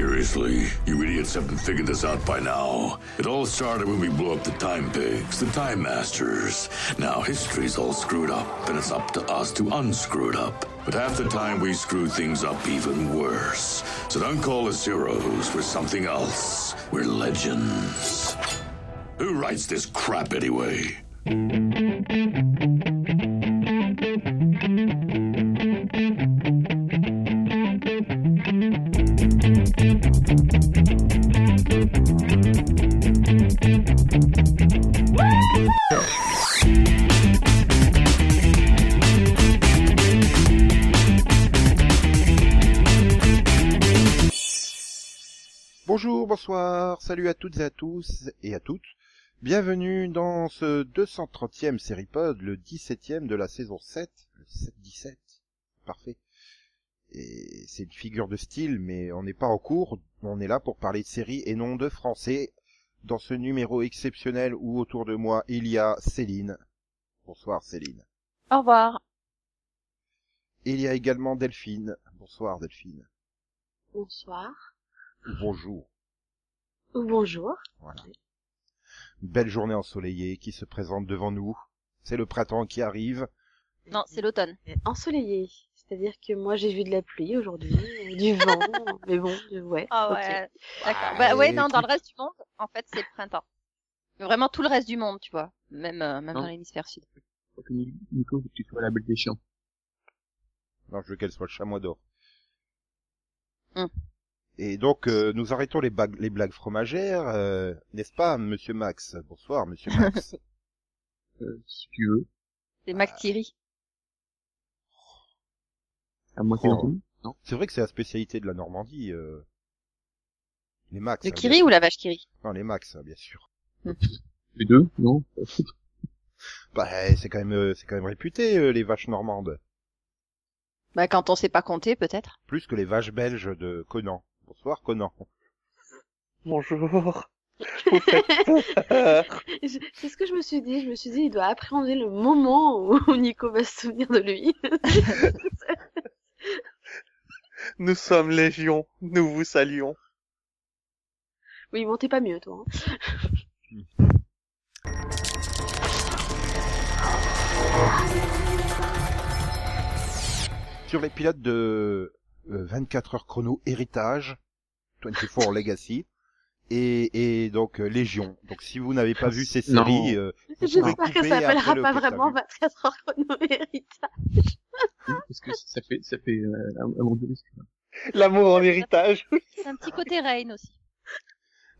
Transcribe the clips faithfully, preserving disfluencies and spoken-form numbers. Seriously, you idiots haven't figured this out by now. It all started when we blew up the Time Pigs, the Time Masters. Now history's all screwed up, and it's up to us to unscrew it up. But half the time we screw things up even worse. So don't call us heroes, we're something else. We're legends. Who writes this crap anyway? Bonjour, bonsoir, salut à toutes et à tous et à toutes. Bienvenue dans ce deux cent trentième Séripod, le dix-septième de la saison sept, le sept dix-sept, parfait. Et c'est une figure de style, mais on n'est pas en cours, on est là pour parler de séries et non de français. Dans ce numéro exceptionnel où autour de moi, il y a Céline. Bonsoir Céline. Au revoir. Il y a également Delphine. Bonsoir Delphine. Bonsoir. Bonjour. Bonjour. Voilà. Belle journée ensoleillée qui se présente devant nous. C'est le printemps qui arrive. Non, c'est l'automne. Ensoleillé. C'est-à-dire que moi, j'ai vu de la pluie aujourd'hui, du vent, mais bon, ouais. Ah oh, okay. Ouais, d'accord. Bah, ouais, non, dans le reste du monde, en fait, c'est le printemps. Vraiment tout le reste du monde, tu vois. Même, euh, même non. Dans l'hémisphère sud. Je veux que Nico, tu sois la belle des chiens. Non, je veux qu'elle soit le chamois d'or. Mm. Et donc, euh, nous arrêtons les, bagues, les blagues fromagères, euh, n'est-ce pas, Monsieur Max? Bonsoir, Monsieur Max. euh, si tu veux. C'est Max ah. Thierry. À moitié oh. Non. C'est vrai que c'est la spécialité de la Normandie. Euh... Les Max. Le hein, Kiri ou la vache Kiri? Non, les Max, bien sûr. Mm. Les deux, non? Bah, c'est quand même, c'est quand même réputé, euh, les vaches normandes. Bah, quand on sait pas compter, peut-être. Plus que les vaches belges de Conan. Bonsoir, Conan. Bonjour. je, c'est ce que je me suis dit. Je me suis dit, il doit appréhender le moment où Nico va se souvenir de lui. Nous sommes Légion. Nous vous saluons. Oui, bon, t'es pas mieux, toi. Hein. Sur les pilotes de... vingt-quatre heures chrono héritage, vingt-quatre Legacy, et, et donc euh, Légion. Donc si vous n'avez pas vu ces séries, euh, j'espère que ça s'appellera pas vraiment vingt-quatre heures chrono héritage. Parce que ça fait, ça fait euh, amour de l'amour en héritage. C'est un petit côté Reign aussi.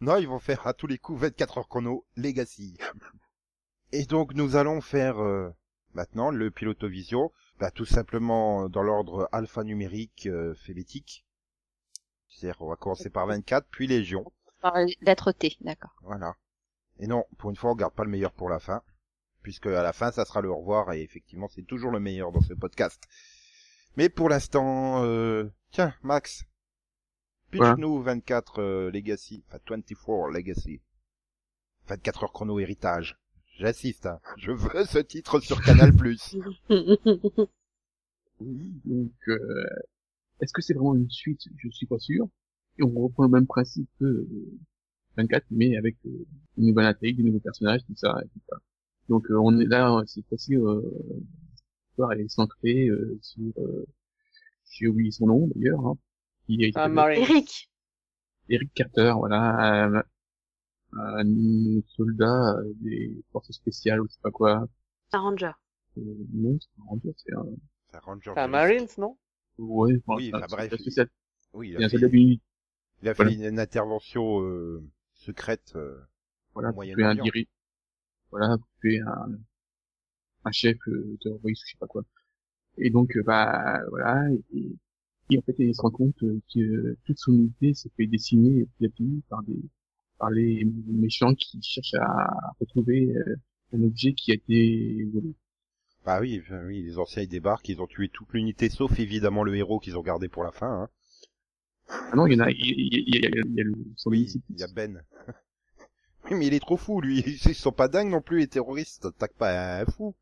Non, ils vont faire à tous les coups vingt-quatre heures chrono Legacy. Et donc nous allons faire euh, maintenant le pilotovision. Bah, tout simplement dans l'ordre alphanumérique euh, phélétique. C'est-à-dire, on va commencer par vingt-quatre, puis Légion. Par lettre T, d'accord. Voilà. Et non, pour une fois, on garde pas le meilleur pour la fin. Puisque à la fin, ça sera le au revoir, et effectivement, c'est toujours le meilleur dans ce podcast. Mais pour l'instant, euh... tiens, Max. Pitch-nous ouais. vingt-quatre euh, Legacy. Enfin, vingt-quatre Legacy. vingt-quatre heures chrono héritage. J'assiste, hein. Je veux ce titre sur Canal+. Oui, donc, euh, est-ce que c'est vraiment une suite? Je suis pas sûr. Et on reprend le même principe que euh, vingt-quatre, mais avec euh, une nouvelle intrigue, des nouveaux personnages, tout ça, et tout ça. Donc, euh, on est là, c'est facile, euh, l'histoire est centrée euh, sur, euh, j'ai oublié son nom d'ailleurs, hein. Il est, ah, euh, Eric. Eric Carter, voilà. Euh, un soldat des forces spéciales ou je sais pas quoi. Un ranger. Euh, non, c'est un ranger, c'est un... C'est un ranger. C'est un Marines, non? Ouais, enfin, oui, enfin, bref. Spécial... Oui, il a, fait... du... il a voilà. fait une intervention euh, secrète euh, voilà, au Moyen-Orient. Voilà, pour tuer un, voilà, pour tuer un... un chef euh, terroriste ou je sais pas quoi. Et donc, euh, bah, voilà, et... et en fait, il se rend compte que toute son unité s'est fait dessiner petit à petit par des... par les méchants qui cherchent à retrouver euh, un objet qui a été volé. Bah oui, oui, les anciens ils débarquent, ils ont tué toute l'unité, sauf évidemment le héros qu'ils ont gardé pour la fin. Hein. Ah non, il y en a, il y, y, y, y, y a le... Oui, il y a Ben. Oui, mais il est trop fou, lui, ils sont pas dingues non plus, les terroristes, t'attaques pas un fou.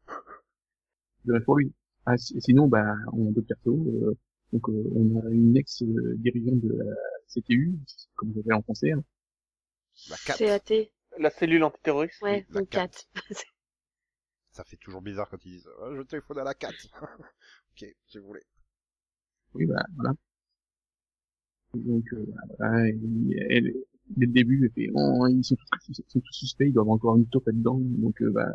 De pour lui. Ah, sinon, bah, on a deux persos, euh, donc euh, on a une ex-dirigeante de la C T U, comme vous avez en français. Hein. La C A T. C A T. La cellule antiterroriste. Ouais, oui, la C A T. C A T. Ça fait toujours bizarre quand ils disent oh, je téléphone à la C A T. Ok, si vous voulez. Oui, bah voilà. Donc euh, voilà, il, elle, dès le début, elle fait oh, ils sont tous, ils sont tous suspects, ils doivent encore une taupe dedans, donc euh, bah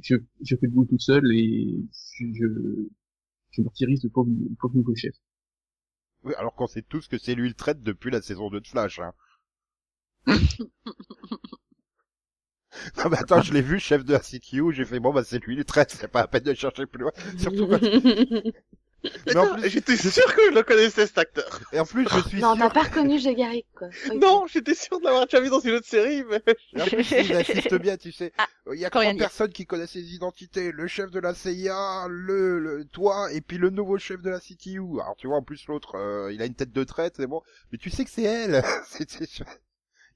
je je fais de vous tout seul et je je, je me retirise de pauvre pauvre nouveau chef. Oui, alors qu'on sait tous que c'est lui le traite depuis la saison deux de Flash. Hein. Non, mais attends, je l'ai vu, chef de la C T U, j'ai fait, bon, bah, c'est lui le traître, c'est pas la peine de chercher plus loin. Surtout quand... Mais en plus, j'étais sûr que je le connaissais, cet acteur. Et en plus, je suis non, sûr... Non, on n'a pas reconnu Jagaric, quoi. Okay. Non, j'étais sûr de l'avoir déjà vu dans une autre série, mais... Et en plus, ils assistent bien, tu sais. Ah, il y a trois personnes qui connaissent les identités. Le chef de la C I A, le, le, toi, et puis le nouveau chef de la C T U. Alors, tu vois, en plus, l'autre, euh, il a une tête de traître, c'est bon. Mais tu sais que c'est elle. C'est, c'est...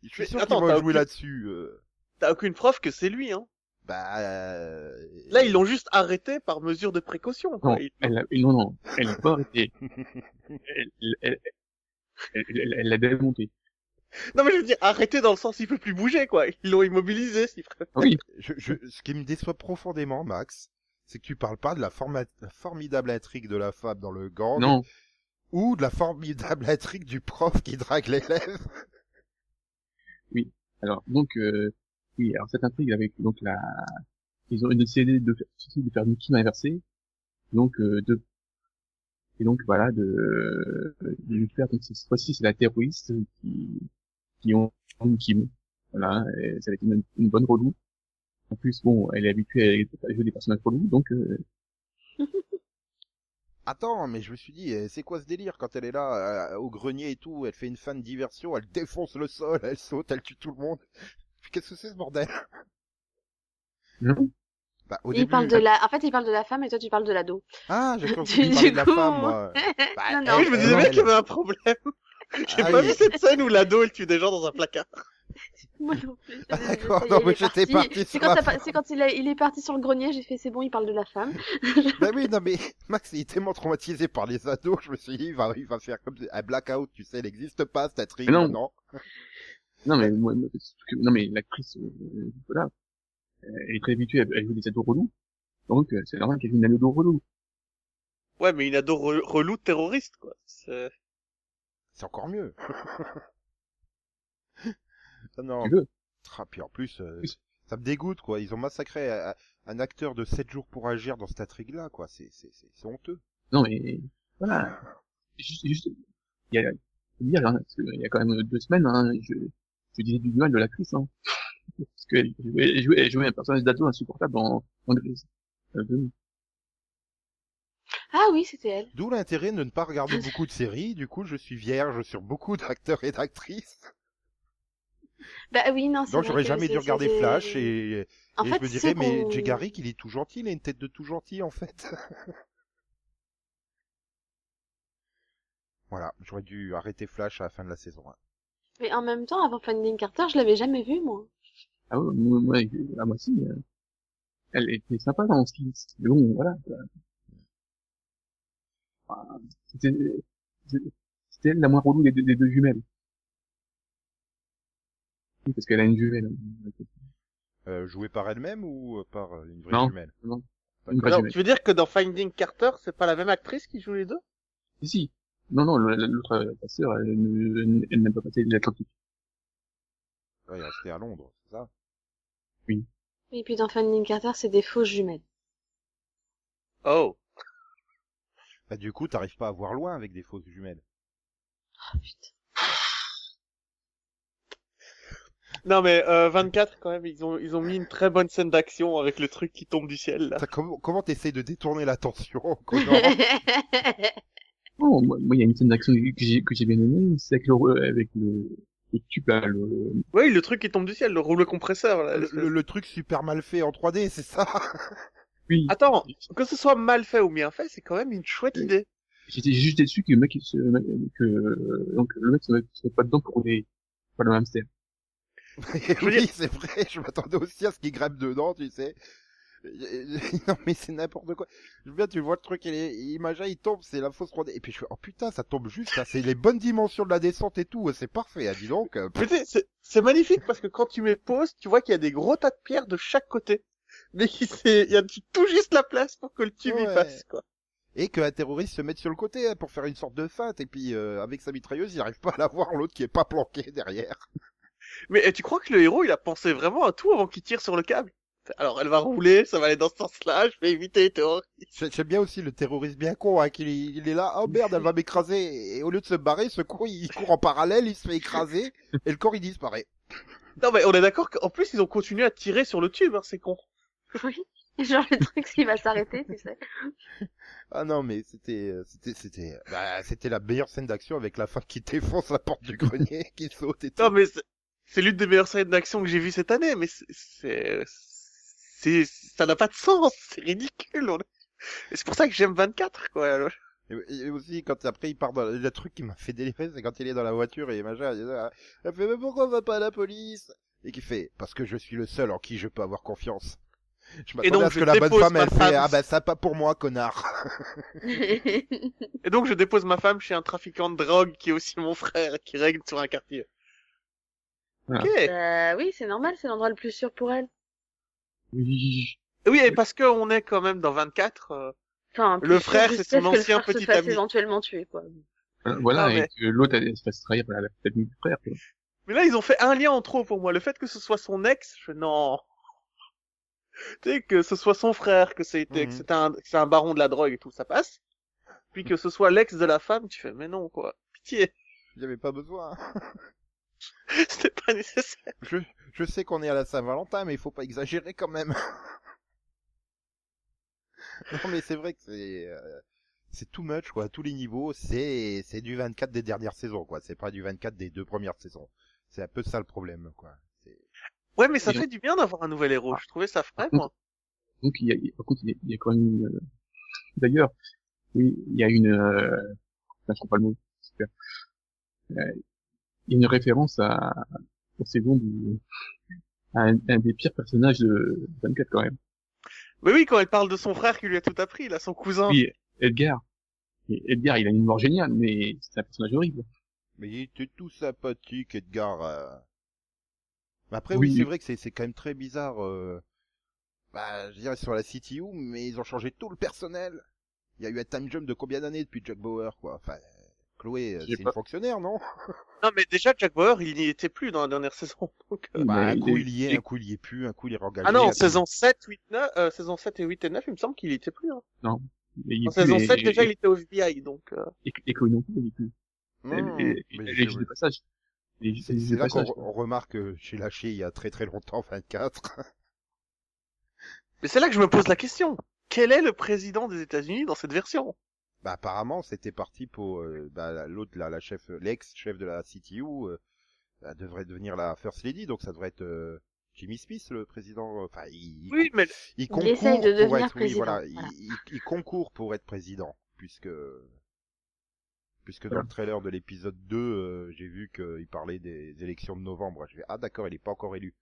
Je suis sûr qu'ils vont jouer là-dessus, euh... T'as aucune preuve que c'est lui, hein. Bah, euh... là, ils l'ont juste arrêté par mesure de précaution, quoi. Non, il... elle a... non, non, elle l'a pas arrêté. Elle, elle, elle l'a démonté. Non, mais je veux dire, arrêté dans le sens, il peut plus bouger, quoi. Ils l'ont immobilisé, s'il préfère. Oui. Je, je, ce qui me déçoit profondément, Max, c'est que tu parles pas de la, forma... la formidable intrigue de la femme dans le gang. Non. Ou de la formidable intrigue du prof qui drague l'élève. Oui. Alors, donc, euh, oui, alors cette intrigue avec donc la, ils ont décidé de faire, de faire une Kim inversée, donc euh, de et donc voilà de de faire donc cette fois-ci c'est la terroriste qui qui ont une Kim, voilà, et ça va être une, une bonne relou. En plus bon, elle est habituée à jouer des personnages relous, donc. Euh... Attends, mais je me suis dit, c'est quoi ce délire quand elle est là euh, au grenier et tout, elle fait une fan de diversion, elle défonce le sol, elle saute, elle tue tout le monde. Qu'est-ce que c'est ce bordel? Bah, au il début, parle de la, en fait, il parle de la femme et toi, tu parles de l'ado. Ah, j'ai compris. Il parlait de la femme, moi. Bah, non, non. Oui, je me disais bien qu'il y avait un problème. J'ai ah, pas oui. vu cette scène où l'ado, elle tue des gens dans un placard. Moi non plus. Ah, d'accord, non, mais j'étais parti sur la femme. C'est quand il est, il est parti sur le grenier, j'ai fait, c'est bon, il parle de la femme. Bah oui, non, mais Max, il est tellement traumatisé par les ados, je me suis dit, il va, il va faire comme un blackout, tu sais, elle n'existe pas, cette intrigue. Non. non. Non mais moi, non mais l'actrice euh, voilà, elle est très habituée à, à jouer des ados relous, donc euh, c'est normal qu'elle joue une ado relou. Ouais, mais une ado re- relou terroriste quoi. C'est, c'est encore mieux. Non, non. Ah, puis en plus, euh, oui. ça me dégoûte quoi. Ils ont massacré à, à, un acteur de sept jours pour agir dans cette intrigue là quoi. C'est c'est c'est, c'est honteux. Non mais voilà. Juste juste il y a dire hein, il y a quand même deux semaines hein, je Je disais du mal de l'actrice, hein. Parce qu'elle jouait, elle jouait, elle jouait un personnage d'ado insupportable en, en grise. Euh, ah oui, c'était elle. D'où l'intérêt de ne pas regarder beaucoup de séries. Du coup, je suis vierge sur beaucoup d'acteurs et d'actrices. Bah oui, non, c'est Donc, j'aurais jamais dû regarder c'est... Flash et, en et fait, je me dirais, mais Jay Garrick, il est tout gentil, il a une tête de tout gentil, en fait. Voilà. J'aurais dû arrêter Flash à la fin de la saison un. Mais en même temps, avant Finding Carter, je l'avais jamais vu, moi. Ah ouais, moi, moi, moi, moi aussi, euh, elle était sympa dans ce film. Mais bon, voilà. Euh, c'était, c'était elle la moins relou des, des, des deux jumelles. Oui, parce qu'elle a une jumelle. Euh, jouée par elle-même ou par une vraie non, jumelle? Non, une vraie Alors, jumelle. Tu veux dire que dans Finding Carter, c'est pas la même actrice qui joue les deux? Si. Non, non, l'autre, ta sœur, elle, elle, elle n'a pas passé l'Atlantique. Ouais, elle est restée à Londres, c'est ça? Oui. Et puis dans Finding Carter, c'est des fausses jumelles. Oh! Bah, du coup, t'arrives pas à voir loin avec des fausses jumelles. Oh, putain. Non, mais, euh, vingt-quatre, quand même, ils ont, ils ont mis une très bonne scène d'action avec le truc qui tombe du ciel, là. Ça, comment, comment t'essayes de détourner l'attention, quand Oh, moi, il y a une scène d'action que j'ai, que j'ai bien aimée, c'est avec le, avec le, le tube, là, le... Oui, le truc qui tombe du ciel, le rouleau compresseur, là. Le, le, le truc super mal fait en trois D, c'est ça? Oui. Attends, que ce soit mal fait ou bien fait, c'est quand même une chouette euh, idée. J'étais juste déçu que le mec, se, que, donc, le mec se mette pas dedans pour les, pas le hamster. Oui, c'est vrai, je m'attendais aussi à ce qu'il grimpe dedans, tu sais. Non mais c'est n'importe quoi. Je veux dire, tu vois le truc, il est imagé, il tombe, c'est la fausse trois D. Et puis je fais, oh putain, ça tombe juste, là, c'est les bonnes dimensions de la descente et tout, c'est parfait, hein, dis donc. Putain, c'est, c'est magnifique parce que quand tu mets pause, tu vois qu'il y a des gros tas de pierres de chaque côté. Mais il y a tout juste la place pour que le tube ouais. y passe, quoi. Et qu'un terroriste se mette sur le côté hein, pour faire une sorte de feinte, et puis euh, avec sa mitrailleuse, il n'arrive pas à la voir, l'autre qui est pas planqué derrière. Mais tu crois que le héros, il a pensé vraiment à tout avant qu'il tire sur le câble ? Alors elle va rouler, ça va aller dans ce sens-là, je vais éviter les terroristes. J'aime bien aussi le terroriste bien con, hein, qu'il il est là, oh merde, elle va m'écraser, et au lieu de se barrer, ce con, il court en parallèle, il se fait écraser, et le corps, il disparaît. Non mais on est d'accord qu'en plus, ils ont continué à tirer sur le tube, hein, c'est con. Oui. Genre le truc qui va s'arrêter, tu sais. Ah non, mais c'était, c'était, c'était, bah, c'était la meilleure scène d'action avec la femme qui défonce la porte du grenier, qui saute et tout. Non, mais c'est, c'est l'une des meilleures scènes d'action que j'ai vues cette année, mais c'est, c'est, c'est ça n'a pas de sens, c'est ridicule. On... C'est pour ça que j'aime vingt-quatre, quoi. Alors. Et aussi, quand après il part dans le truc qui m'a fait délirer, c'est quand il est dans la voiture et machin, elle fait, mais pourquoi on va pas à la police? Et qui fait, parce que je suis le seul en qui je peux avoir confiance. Je m'attendais et donc, à ce que la bonne femme, elle femme. fait « Ah bah ça pas pour moi, connard !» Et donc je dépose ma femme chez un trafiquant de drogue qui est aussi mon frère, qui règne sur un quartier. Ah. Ok. Euh, oui, c'est normal, c'est l'endroit le plus sûr pour elle. Oui, oui et parce qu'on est quand même dans vingt-quatre, euh, enfin, le frère c'est son ancien petit ami. Le frère se fasse éventuellement tuer, quoi. Euh, voilà, non, et mais... que l'autre elle se fasse trahir par la petite amie du frère, quoi. Mais là, ils ont fait un lien en trop pour moi. Le fait que ce soit son ex, je... non... Tu sais, que ce soit son frère, que c'est, mmh. que c'est un, que c'est un baron de la drogue et tout, ça passe. Puis que ce soit l'ex de la femme, tu fais, mais non, quoi. Pitié. J'avais pas besoin. C'était pas nécessaire. Je, je sais qu'on est à la Saint-Valentin, mais il faut pas exagérer quand même. Non, mais c'est vrai que c'est, euh, c'est too much, quoi. À tous les niveaux, c'est, c'est du vingt-quatre des dernières saisons, quoi. C'est pas du vingt-quatre des deux premières saisons. C'est un peu ça le problème, quoi. Ouais, mais ça fait du bien d'avoir un nouvel héros. Je trouvais ça frais, moi. Donc, il y a, par contre, il y a quand même une, euh, d'ailleurs, oui, il y a une, euh, enfin, je comprends pas le mot, super. Euh, une référence à, au second du, à un, un des pires personnages de vingt-quatre, quand même. Oui, oui, quand elle parle de son frère qui lui a tout appris, là, son cousin. Oui, Edgar. Et Edgar, il a une mort géniale, mais c'est un personnage horrible. Mais il était tout sympathique, Edgar, euh... Après, oui, oui, c'est vrai que c'est, c'est quand même très bizarre. Euh... Bah, je veux dire, ils sont à la C T U, mais ils ont changé tout le personnel. Il y a eu un time jump de combien d'années depuis Jack Bauer, quoi. Enfin, Chloé, J'ai c'est pas... une fonctionnaire, non? Non, mais déjà, Jack Bauer, il n'y était plus dans la dernière saison. Donc, euh... bah, un coup, il y est, un coup, il y est plus, un coup, il est réengagé. Ah non, en saison sept, huit, neuf, euh, saison sept et huit et neuf, il me semble qu'il n'y était plus, hein. Non. En saison sept, et... déjà, il était au F B I, donc, euh... Et, et Chloé non plus, il n'y est plus. Mmh, et, et, et, juste de passage. C'est, c'est, c'est là qu'on on remarque que j'ai lâché il y a très très longtemps, vingt-quatre. Mais c'est là que je me pose la question. Quel est le président des États-Unis dans cette version? Bah apparemment, c'était parti pour euh, bah, l'autre, la, la chef, l'ex-chef de la C T U, euh, elle devrait devenir la First Lady, donc ça devrait être euh, Jimmy Smith, le président. Enfin, il, oui, mais il, il concourt pour de devenir être, président. Oui, voilà, voilà. Il, il, il concourt pour être président, puisque. Puisque dans le trailer de l'épisode deux, euh, j'ai vu qu'il parlait des élections de novembre. Je fais, ah d'accord, il est pas encore élu.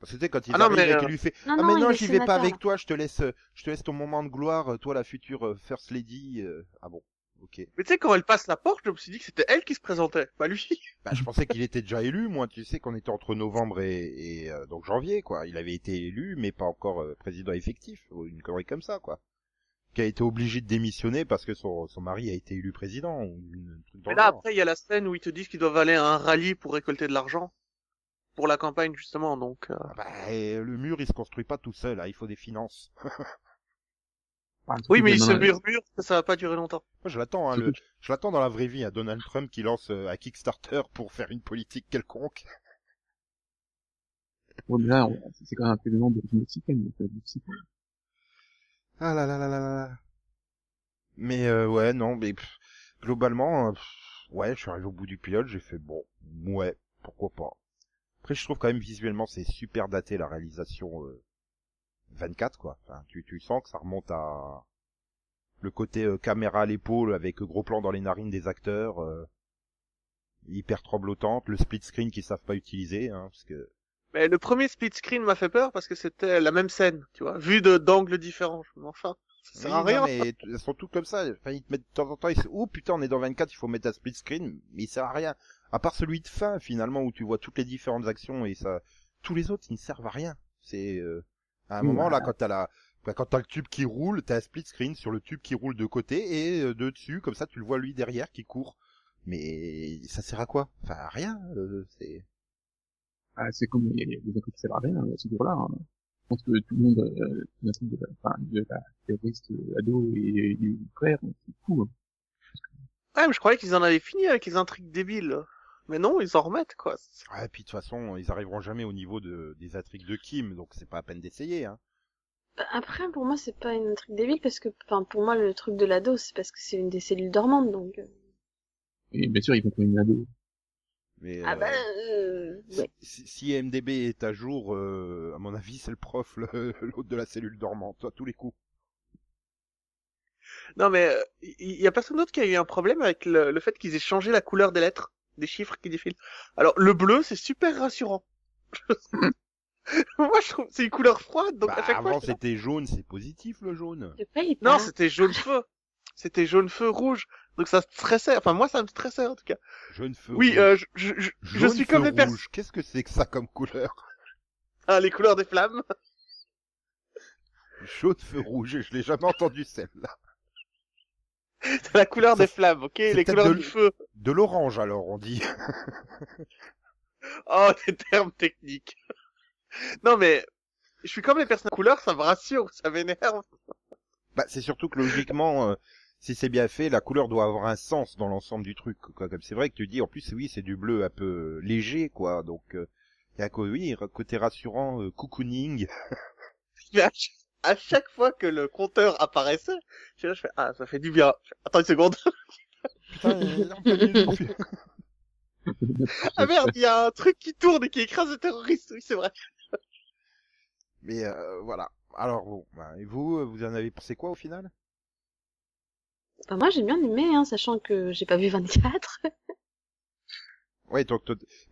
Parce que tu sais, quand il ah arrive et qu'il lui fait, non, ah mais non, non j'y vais pas avec toi, je te laisse, je te laisse ton moment de gloire, toi la future First Lady. Euh... Ah bon, ok. Mais tu sais, quand elle passe la porte, je me suis dit que c'était elle qui se présentait, pas lui. Bah je pensais qu'il était déjà élu, moi, tu sais qu'on était entre novembre et, et euh, donc janvier, quoi. Il avait été élu, mais pas encore euh, président effectif, ou une connerie comme ça, quoi. Qui a été obligé de démissionner parce que son, son mari a été élu président. Ou une, une Mais là, après, il y a la scène où ils te disent qu'ils doivent aller à un rallye pour récolter de l'argent. Pour la campagne, justement, donc... Euh... Ah bah, le mur, il se construit pas tout seul, hein, il faut des finances. Oui, mais il se murmure que ça va pas durer longtemps. Moi, je l'attends, hein, le... je l'attends dans la vraie vie, hein, Donald Trump qui lance euh, un Kickstarter pour faire une politique quelconque. Ouais, mais là, c'est quand même un peu le nom de mexicaine, de mexicaine. Ah là là là là là. Mais euh, ouais non mais pff, globalement pff, ouais je suis arrivé au bout du pilote, j'ai fait bon ouais pourquoi pas. Après je trouve quand même visuellement c'est super daté la réalisation euh, vingt-quatre quoi. Enfin, tu tu sens que ça remonte à le côté euh, caméra à l'épaule avec gros plan dans les narines des acteurs euh, hyper tremblotante, le split screen qu'ils savent pas utiliser hein parce que Mais le premier split screen m'a fait peur parce que c'était la même scène, tu vois, vue de d'angles différents. Enfin, ça sert oui, à rien. Non, mais elles sont toutes comme ça. Enfin, ils te mettent de temps en temps. Ils... Oh putain, on est dans vingt-quatre, il faut mettre un split screen, mais il sert à rien. À part celui de fin finalement où tu vois toutes les différentes actions et ça, tous les autres ils ne servent à rien. C'est euh... à un moment ouais. là quand t'as la Quand t'as le tube qui roule, t'as un split screen sur le tube qui roule de côté et de dessus, comme ça tu le vois lui derrière qui court. Mais ça sert à quoi? Enfin, à rien, euh, c'est... Ah, c'est comme les gens qui servent à rien, ce jour-là. Hein. Je pense que tout le monde, euh, tout le monde, enfin, de la terroriste ado et du frère, c'est fou. Hein. Ah, mais je croyais qu'ils en avaient fini avec les intrigues débiles. Mais non, ils en remettent, quoi. Ah, et puis de toute façon, ils arriveront jamais au niveau de, des intrigues de Kim, donc c'est pas à peine d'essayer, hein. Après, pour moi, c'est pas une truc débile parce que, enfin, pour moi, le truc de l'ado, c'est parce que c'est une des cellules dormantes, donc. Oui, bien sûr, ils vont prendre une ado. Mais, ah euh, ben, euh, si, ouais. si M D B est à jour, euh, à mon avis, c'est le prof, le, l'autre de la cellule dormante, à tous les coups. Non, mais il y a personne d'autre qui a eu un problème avec le, le fait qu'ils aient changé la couleur des lettres, des chiffres qui défilent. Alors, le bleu, c'est super rassurant. Moi, je trouve, c'est une couleur froide, donc bah, à chaque fois. Avant, c'était jaune, c'est positif, le jaune. Non, c'était jaune feu. C'était jaune feu rouge. Donc ça stressait. Enfin, moi, ça me stressait, en tout cas. Jaune feu oui, rouge. Euh, je, je, je, je suis comme les personnes. Qu'est-ce que c'est que ça comme couleur? Ah, les couleurs des flammes. Jaune feu rouge, je l'ai jamais entendu, celle-là. C'est la couleur ça, des flammes, ok? Les couleurs de, du feu. De l'orange, alors, on dit. Oh, des termes techniques. Non mais, je suis comme les personnes de couleur, ça me rassure, ça m'énerve. Bah c'est surtout que logiquement, euh, si c'est bien fait, la couleur doit avoir un sens dans l'ensemble du truc, quoi. Comme c'est vrai que tu dis, en plus oui c'est du bleu un peu léger, quoi. Donc il euh, y a oui, côté rassurant, euh, cocooning. à, ch- à chaque fois que le compteur apparaissait, je fais ah ça fait du bien. Attends une seconde. Putain, il ah merde, il y a un truc qui tourne et qui écrase le terroriste, oui c'est vrai. Mais euh, voilà. Alors bon, bah, et vous, vous en avez pensé quoi au final? Bah moi j'ai bien aimé, hein, sachant que j'ai pas vu vingt-quatre. Ouais, donc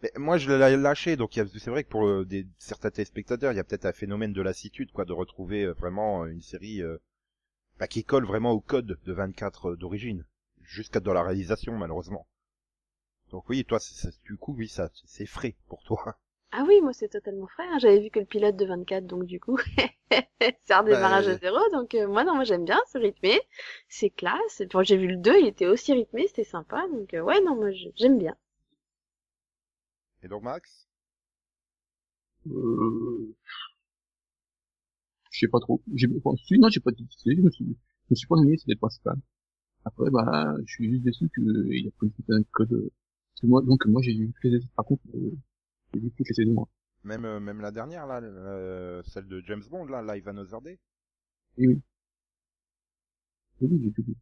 mais moi je l'ai lâché, donc y a... c'est vrai que pour euh, des... certains téléspectateurs, il y a peut-être un phénomène de lassitude, quoi, de retrouver euh, vraiment une série euh, bah, qui colle vraiment au code de vingt-quatre euh, d'origine, jusqu'à dans la réalisation malheureusement. Donc oui, toi, c'est, c'est, du coup, oui, ça, c'est frais pour toi. Ah oui, moi, c'est totalement frais. Hein. J'avais vu que le pilote de vingt-quatre, donc du coup, c'est un démarrage bah... à zéro. Donc euh, moi, non, moi, j'aime bien, c'est rythmé, c'est classe. Moi, j'ai vu le deux, il était aussi rythmé, c'était sympa. Donc euh, ouais, non, moi, j'aime bien. Et donc, Max euh... Je sais pas trop. J'ai... Non, j'ai pas dit. Je me suis, je me suis pas ennuyé, c'est les principales. Après, bah, je suis juste déçu qu'il y a pas eu un code... Moi, donc moi j'ai vu toutes les saisons, par contre euh, j'ai vu toutes les saisons. Hein. Même euh, même la dernière là, euh, celle de James Bond là, Live Another Day. Et oui. Et oui, j'ai tout vu.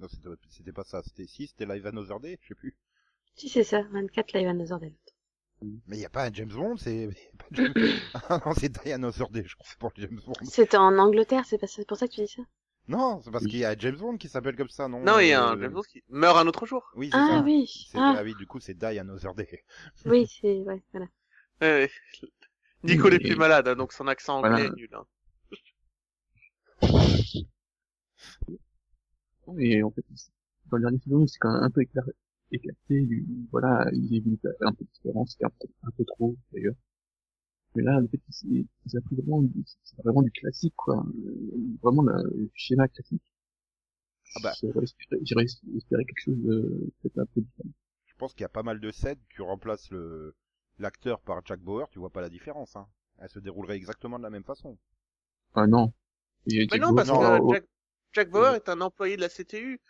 Non c'était, c'était pas ça, c'était si c'était Live Another Day, je sais plus. Si c'est ça, vingt-quatre Live Another Day. Mais y a pas un James Bond, c'est pas James... ah non c'est Die Another Day, je crois c'est pour James Bond. C'était en Angleterre, c'est, pas... c'est pour ça que tu dis ça. Non, c'est parce oui. qu'il y a James Bond qui s'appelle comme ça, non? Non, il y a un James Bond qui meurt un autre jour. Oui, c'est ah, ça. Oui. C'est... Ah. ah oui, du coup, c'est Die Another Day. Oui, c'est, ouais, voilà. Ouais, ouais. Nico est plus malade, donc son accent anglais voilà. est nul, hein. Mais en fait, dans le dernier film, c'est quand même un peu éclaté, éclaté du, voilà, ils avaient voulu faire un peu différent, c'était un peu, un peu trop, d'ailleurs. Mais là, en fait, c'est, c'est vraiment, c'est vraiment du classique, quoi. Vraiment le schéma classique. Ah bah. J'aurais espéré, j'aurais espéré quelque chose de, peut-être un peu différent. Je pense qu'il y a pas mal de scènes, tu remplaces le, l'acteur par Jack Bauer, tu vois pas la différence, hein. Elle se déroulerait exactement de la même façon. Ah non. Et mais non, Bauer, parce que non, Jack, Jack Bauer ouais. est un employé de la C T U.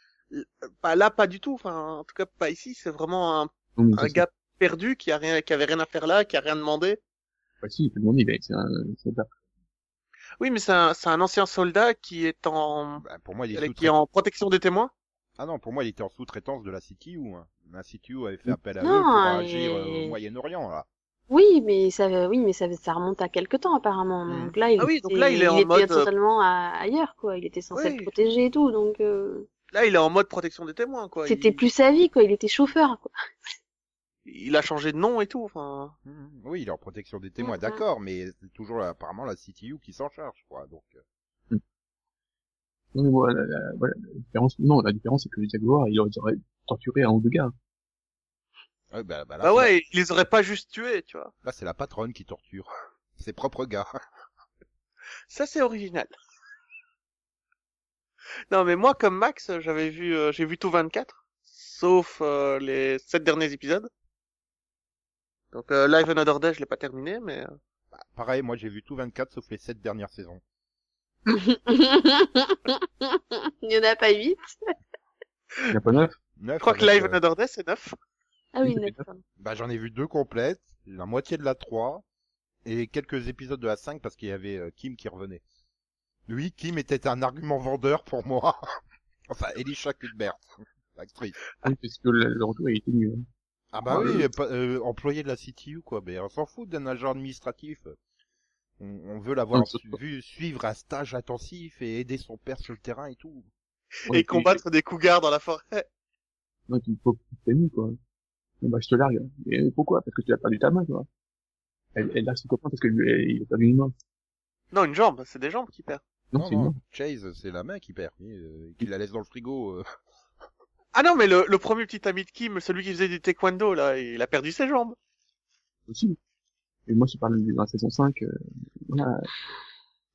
Bah là, pas du tout, enfin, en tout cas pas ici, c'est vraiment un, non, un gars perdu qui a rien, qui avait rien à faire là, qui a rien demandé. Bah si, tout le monde, il est, c'est un soldat. Oui, mais c'est un, c'est un ancien soldat qui est en, bah, pour moi, il est qui est en protection des témoins. Ah non, pour moi, il était en sous-traitance de la C T U, hein. La C T U avait fait appel à non, eux pour et... agir euh, au Moyen-Orient, là. Oui, mais ça, oui, mais ça, ça remonte à quelque temps, apparemment. Mm. Donc là, il ah oui, était, donc là, il est il en était mode... totalement à, ailleurs, quoi. Il était censé oui. être protégé et tout, donc, euh... Là, il est en mode protection des témoins, quoi. C'était il... plus sa vie, quoi. Il était chauffeur, quoi. il a changé de nom et tout. Enfin. Oui, il est en protection des témoins, mm-hmm. d'accord, mais c'est toujours apparemment la C T U qui s'en charge, quoi. Donc. Mm. Donc voilà, la, voilà, la différence. Non, la différence c'est que Jack Bauer, il aurait torturé un ou deux gars. Ouais, bah, bah, là, bah ouais, il les aurait pas juste tués, tu vois. Là, c'est la patronne qui torture ses propres gars. Ça, c'est original. Non, mais moi, comme Max, j'avais vu, euh, j'ai vu tout vingt-quatre, sauf euh, les sept derniers épisodes. Donc, euh, Live Another Day, je l'ai pas terminé, mais... Euh... Bah, pareil, moi, j'ai vu tout vingt-quatre, sauf les sept dernières saisons. Il y en a pas huit. Il y en a pas neuf. Je crois que Live euh... Another Day, c'est neuf. Ah oui, neuf. Bah, j'en ai vu deux complètes, la moitié de la trois, et quelques épisodes de la cinq, parce qu'il y avait euh, Kim qui revenait. Lui, Kim était un argument vendeur pour moi. Enfin, Elisha Cuthbert, l'actrice. Oui, parce que le, le retour, il était mieux. Ah bah ouais, oui, euh, euh, employé de la C T U, quoi. Ben, on s'en fout d'un agent administratif. On, on veut l'avoir su, vu suivre un stage intensif et aider son père sur le terrain et tout. Ouais, et combattre je... des cougars dans la forêt. Non, il faut que tu quoi. Bon, bah, je te largue. Et pourquoi? Parce que tu as perdu ta main, tu vois. Elle, elle largue son copain parce qu'il a perdu une main. Non, une jambe. C'est des jambes qu'il perd. Non, non, c'est non. Chase, c'est la main qui perd, euh, qui la laisse dans le frigo. Euh. Ah non, mais le, le premier petit ami de Kim, celui qui faisait du taekwondo, là, il a perdu ses jambes. Aussi. Et moi, je parle de la saison cinq, euh, voilà.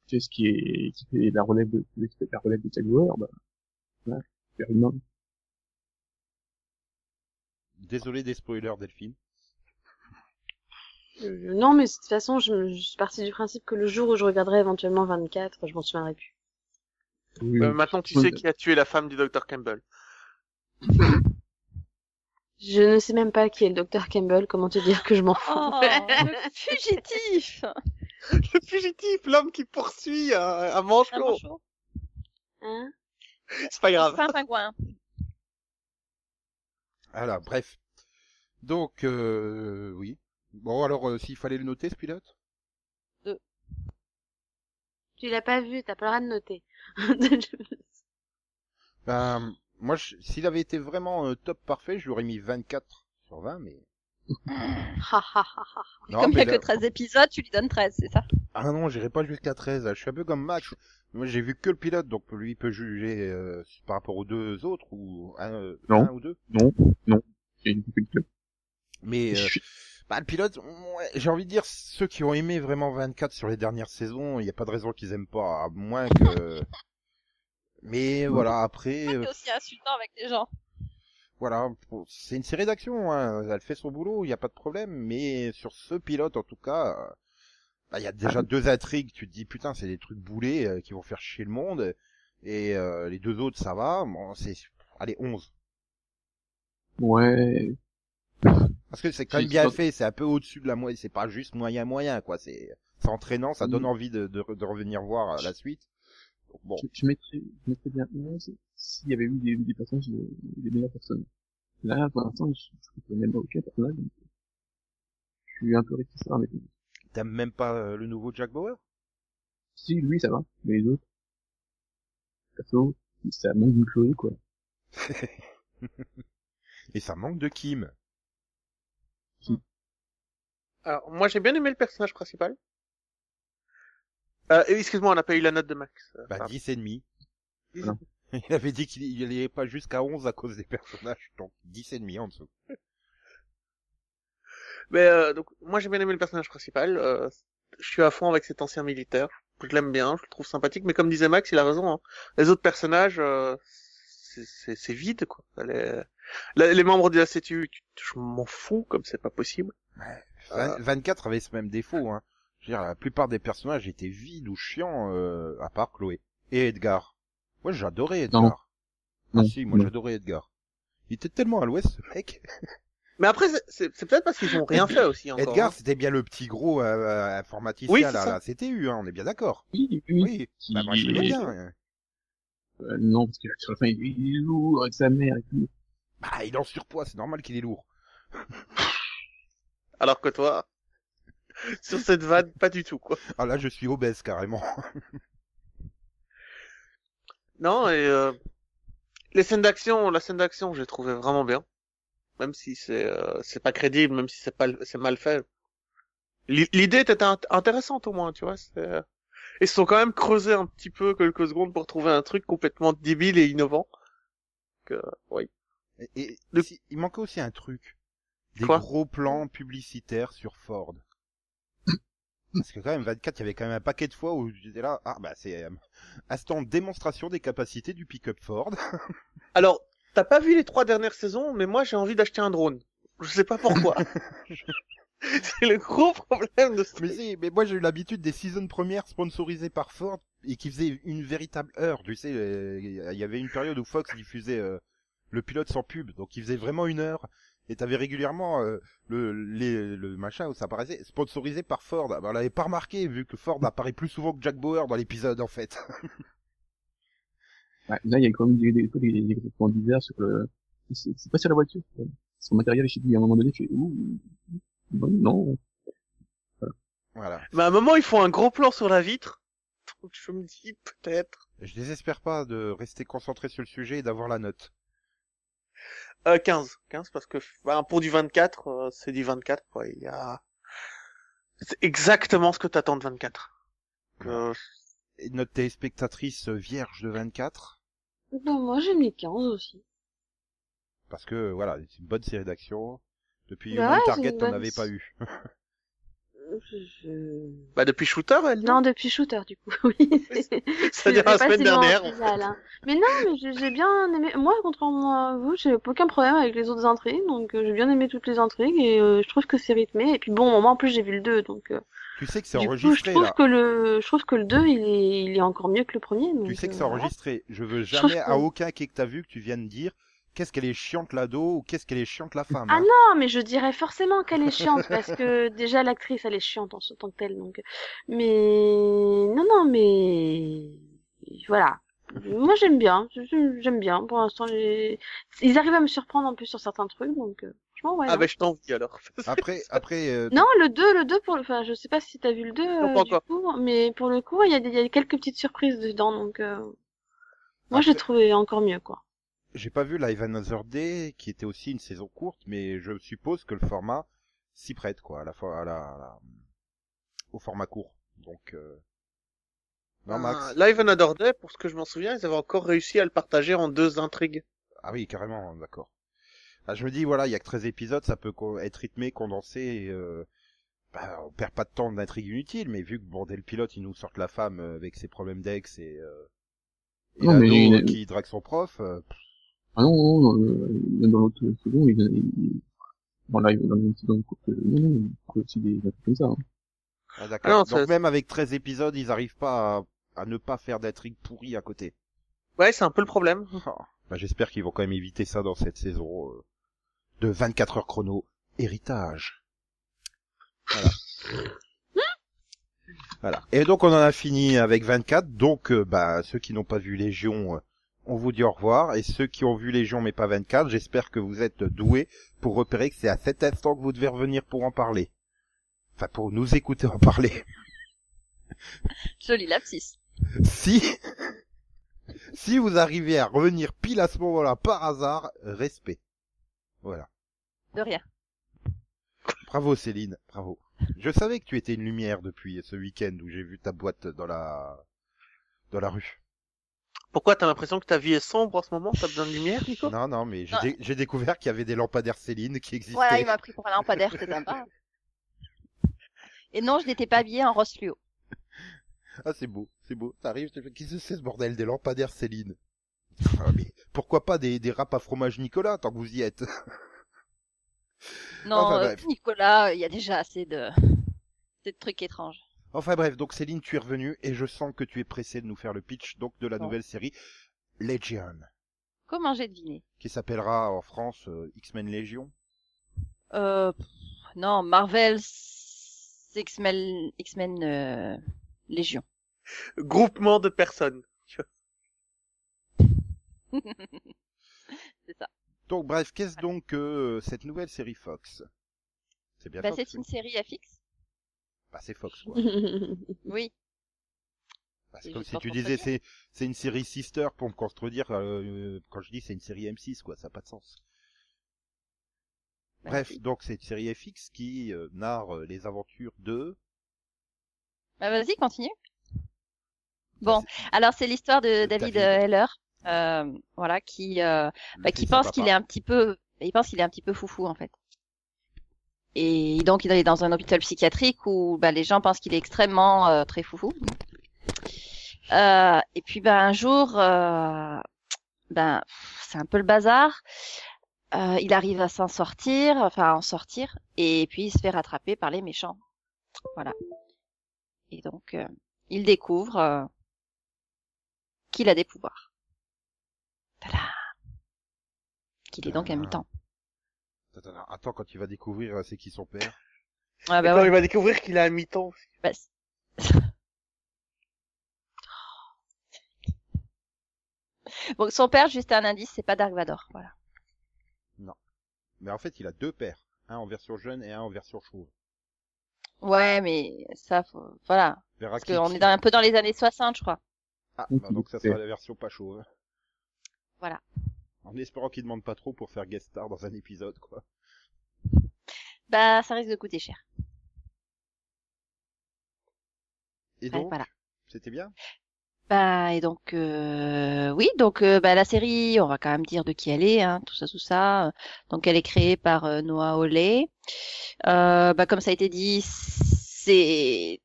Chase qui est, qui fait la relève de, qui fait la relève de Jack Bauer, bah, voilà, il perd une main. Désolé des spoilers, Delphine. Non, mais de toute façon, je, je suis partie du principe que le jour où je regarderai éventuellement vingt-quatre, je m'en souviendrai plus. Oui. Euh, maintenant, tu sais qui a tué la femme du docteur Campbell. Je ne sais même pas qui est le docteur Campbell, comment te dire que je m'en fous. Oh, le fugitif. Le fugitif, l'homme qui poursuit un, un manche-clos. Hein? C'est pas grave. C'est pas un pingouin. Alors, bref. Donc, euh, oui. Bon, alors, euh, s'il fallait le noter, ce pilote? Deux. Tu l'as pas vu, t'as pas le droit de noter. Ben, moi, je, s'il avait été vraiment euh, top parfait, je lui aurais mis vingt-quatre sur vingt, mais... non, comme il y a là... que treize épisodes, tu lui donnes treize, c'est ça? Ah non, j'irai pas jusqu'à treize, là. Je suis un peu comme Max. Moi, j'ai vu que le pilote, donc lui, il peut juger euh, par rapport aux deux autres, ou un, euh, non. un ou deux? Non, non, j'ai vu que le pilote. Mais... Euh... Bah, le pilote, j'ai envie de dire, ceux qui ont aimé vraiment vingt-quatre sur les dernières saisons, il n'y a pas de raison qu'ils aiment pas, à moins que... Mais voilà, après... C'est aussi insultant avec les gens. Voilà, c'est une série d'action, hein. Elle fait son boulot, il n'y a pas de problème, mais sur ce pilote, en tout cas, bah, il y a déjà deux intrigues, tu te dis, putain, c'est des trucs boulés qui vont faire chier le monde, et euh, les deux autres, ça va, bon, c'est... Allez, onze. Ouais... Parce que c'est quand même bien fait, c'est un peu au-dessus de la moyenne, c'est pas juste moyen-moyen, quoi, c'est, c'est entraînant, ça donne envie de, de, de revenir voir la suite. Donc, bon. Je, je mettrais, je mettrais bien onze s'il y avait eu des, des personnages, de, des meilleures personnes. Là, pour l'instant, je, je connais pas aucun personnage, donc, je suis un peu réticent avec lui. T'aimes même pas euh, le nouveau Jack Bauer? Si, lui, ça va, mais les autres. Perso, ça manque de Chloé, quoi. Et ça manque de Kim. Alors, moi, j'ai bien aimé le personnage principal. Euh, excuse-moi, on n'a pas eu la note de Max. Euh, bah, pardon. dix et demi. Non. Il avait dit qu'il n'irait pas jusqu'à onze à cause des personnages, donc dix et demi en dessous. Mais, euh, donc, moi, j'ai bien aimé le personnage principal. Euh, je suis à fond avec cet ancien militaire. Je l'aime bien, je le trouve sympathique, mais comme disait Max, il a raison, hein. Les autres personnages, euh, c'est, c'est, c'est vide, quoi. Les, les membres de la C T U, je m'en fous, comme c'est pas possible. Ouais. vingt-quatre avait ce même défaut, hein. Je veux dire, la plupart des personnages étaient vides ou chiants, euh, à part Chloé. Et Edgar. Moi, j'adorais Edgar. Non. Ah non. Si, moi, non. J'adorais Edgar. Il était tellement à l'ouest, ce mec. Mais après, c'est, c'est, c'est peut-être parce qu'ils ont rien fait aussi, encore. Edgar, hein. C'était bien le petit gros, euh, informaticien, oui, à la, la C T U, hein. On est bien d'accord. Oui, oui. Oui. Qui... Bah, moi, je l'aimais bien. Euh, non, parce que sur la fin, il est lourd avec sa mère et tout. Bah, il est en surpoids, c'est normal qu'il est lourd. Alors que toi, sur cette vanne, pas du tout, quoi. Ah là, je suis obèse, carrément. Non, et euh, les scènes d'action, la scène d'action, j'ai trouvé vraiment bien. même si c'est euh, c'est pas crédible, même si c'est pas c'est mal fait. L'idée était int- intéressante au moins, tu vois. C'est... Ils se sont quand même creusés un petit peu quelques secondes pour trouver un truc complètement débile et innovant. Donc, euh, oui. Et, et Le... si, il manquait aussi un truc. Des Quoi gros plans publicitaires sur Ford. Parce que quand même, vingt-quatre, il y avait quand même un paquet de fois où j'étais là, ah bah c'est euh, instant démonstration des capacités du pick-up Ford. Alors, t'as pas vu les trois dernières saisons, mais moi j'ai envie d'acheter un drone. Je sais pas pourquoi. C'est le gros problème de ce mais, si, mais moi j'ai eu l'habitude des saisons premières sponsorisées par Ford et qui faisaient une véritable heure. Tu sais, il y avait une période où Fox diffusait euh, le pilote sans pub, donc il faisait vraiment une heure. Et t'avais régulièrement euh, le, les, le machin où ça apparaissait sponsorisé par Ford. Ben, on l'avait pas remarqué vu que Ford apparaît plus souvent que Jack Bauer dans l'épisode en fait. Ouais, là il y a quand même des des, des, des groupements divers sur le. C'est, c'est pas sur la voiture. Quoi. Son matériel est chez lui. À un moment donné tu fais ouh bon, non. Voilà. Voilà. Bah à un moment ils font un gros plan sur la vitre. Donc je me dis peut-être. Je désespère pas de rester concentré sur le sujet et d'avoir la note. Euh, quinze. quinze, parce que, bah, pour du vingt-quatre, euh, c'est du vingt-quatre, quoi. Il y a, c'est exactement ce que t'attends de vingt-quatre. Euh... Et notre téléspectatrice vierge de vingt-quatre? Non, moi, j'aime les quinze aussi. Parce que, voilà, c'est une bonne série d'action. Depuis bah, ouais, Target, t'en bonne... avais pas eu. Je... Bah, depuis Shooter, elle? Non, non depuis Shooter, du coup, oui. C'est-à-dire la semaine dernière. Bizarre, hein. Mais non, mais j'ai, j'ai bien aimé, moi, contrairement à vous, j'ai aucun problème avec les autres intrigues, donc euh, j'ai bien aimé toutes les intrigues, et euh, je trouve que c'est rythmé, et puis bon, moi, en plus, j'ai vu le deux, donc... Euh, tu sais que c'est enregistré, coup, je trouve là. Que le, je trouve que le deux, il est, il est encore mieux que le premier. Donc, tu sais que c'est enregistré. Je veux jamais, je à aucun quai que t'as vu, que tu viennes dire... Qu'est-ce qu'elle est chiante l'ado ou qu'est-ce qu'elle est chiante la femme? Ah hein. Non, mais je dirais forcément qu'elle est chiante parce que déjà l'actrice elle est chiante en tant que telle donc. Mais non non mais voilà. Moi j'aime bien, j'aime bien. Pour l'instant j'ai... ils arrivent à me surprendre en plus sur certains trucs donc franchement ouais. Ah ben bah, je t'envie alors. Après après. Euh... Non le deux le deux pour le, enfin je sais pas si t'as vu le deux euh, du coup, mais pour le coup il y a des il y a quelques petites surprises dedans donc. Euh... Moi après... j'ai trouvé encore mieux quoi. J'ai pas vu Live Another Day, qui était aussi une saison courte, mais je suppose que le format s'y prête, quoi, à la fois, à la, à la, au format court. Donc, euh... non, Max. Ah, Live Another Day, pour ce que je m'en souviens, ils avaient encore réussi à le partager en deux intrigues. Ah oui, carrément, d'accord. Ah, je me dis, voilà, il y a que treize épisodes, ça peut être rythmé, condensé, et, euh, bah, on perd pas de temps d'intrigues inutiles, mais vu que, bon, dès le pilote, ils nous sortent la femme avec ses problèmes d'ex et, euh, et non, l'ado mais... qui drague son prof, euh, ah non, non, non, même dans l'autre second, il, il, bon là, il, dans les petits, dans les coupes, non, non, il y a aussi des, des trucs comme ça. Hein. Ah, d'accord. Ah non, donc ça... même avec treize épisodes, ils arrivent pas à, à ne pas faire d'intrigues pourries à côté. Ouais, c'est un peu le problème. Oh. Bah, j'espère qu'ils vont quand même éviter ça dans cette saison euh, de vingt-quatre heures chrono. Héritage. Voilà. Voilà. Et donc, on en a fini avec vingt-quatre. Donc, euh, bah, ceux qui n'ont pas vu Légion... Euh, on vous dit au revoir, et ceux qui ont vu Légion mais pas vingt-quatre, j'espère que vous êtes doués pour repérer que c'est à cet instant que vous devez revenir pour en parler. Enfin, pour nous écouter en parler. Joli lapsus. Si, si vous arrivez à revenir pile à ce moment-là par hasard, respect. Voilà. De rien. Bravo Céline, bravo. Je savais que tu étais une lumière depuis ce week-end où j'ai vu ta boîte dans la, dans la rue. Pourquoi t'as l'impression que ta vie est sombre en ce moment? T'as besoin de lumière, Nico? Non, non, mais j'ai, non. Dé- j'ai découvert qu'il y avait des lampadaires Céline qui existaient. Voilà, il m'a pris pour un lampadaire, c'est sympa. Et non, je n'étais pas habillée en rose fluo. Ah, c'est beau, c'est beau. T'arrives, tu fais, qu'est-ce que c'est ce bordel des lampadaires Céline? Ah, mais pourquoi pas des, des râpes à fromage Nicolas, tant que vous y êtes? Non, enfin, euh, Nicolas, il y a déjà assez de... de trucs étranges. Enfin bref, donc Céline, tu es revenue et je sens que tu es pressée de nous faire le pitch donc de la bon. nouvelle série Legion. Comment j'ai deviné? Qui s'appellera en France euh, X-Men Legion. Euh pff, non, Marvel X-Men X-Men euh, Legion. Groupement de personnes. C'est ça. Donc bref, qu'est-ce donc euh, cette nouvelle série Fox? C'est bien bah, Fox. C'est une série F X. Bah, c'est Fox, quoi. Oui. Bah, c'est, c'est comme si tu disais, c'est, c'est une série sister pour me contredire, euh, quand je dis c'est une série M six, quoi, ça n'a pas de sens. Bref, donc c'est une série F X qui euh, narre les aventures de... Bah vas-y, continue. Bon, c'est... alors c'est l'histoire de, de David, David Heller, euh, voilà, qui euh, bah, qui pense qu'il est un petit peu, il pense qu'il est un petit peu foufou en fait. Et donc il est dans un hôpital psychiatrique où bah, les gens pensent qu'il est extrêmement euh, très foufou. Euh, et puis ben bah, un jour, euh, ben bah, c'est un peu le bazar. Euh, il arrive à s'en sortir, enfin à en sortir, et puis il se fait rattraper par les méchants. Voilà. Et donc euh, il découvre euh, qu'il a des pouvoirs. Tada. Qu'il est donc un mutant. Attends, quand il va découvrir c'est qui son père. Ah bah ouais. Il va découvrir qu'il a un mutant aussi. Bah, bon, son père, juste un indice, c'est pas Dark Vador, voilà. Non. Mais en fait, il a deux pères. Un en version jeune et un en version chauve. Ouais, mais ça, faut... voilà. Parce qu'on est dans, un peu dans les années soixante, je crois. Ah, bah donc ça sera la version pas chauve. Voilà. En espérant qu'il demande pas trop pour faire guest star dans un épisode, quoi. Bah, ça risque de coûter cher. Et donc, ouais, voilà. C'était bien ? Bah, et donc, euh, oui, donc, euh, bah, la série, on va quand même dire de qui elle est, hein, tout ça, tout ça. Donc, elle est créée par euh, Noah Hawley. Euh, bah, comme ça a été dit, c'est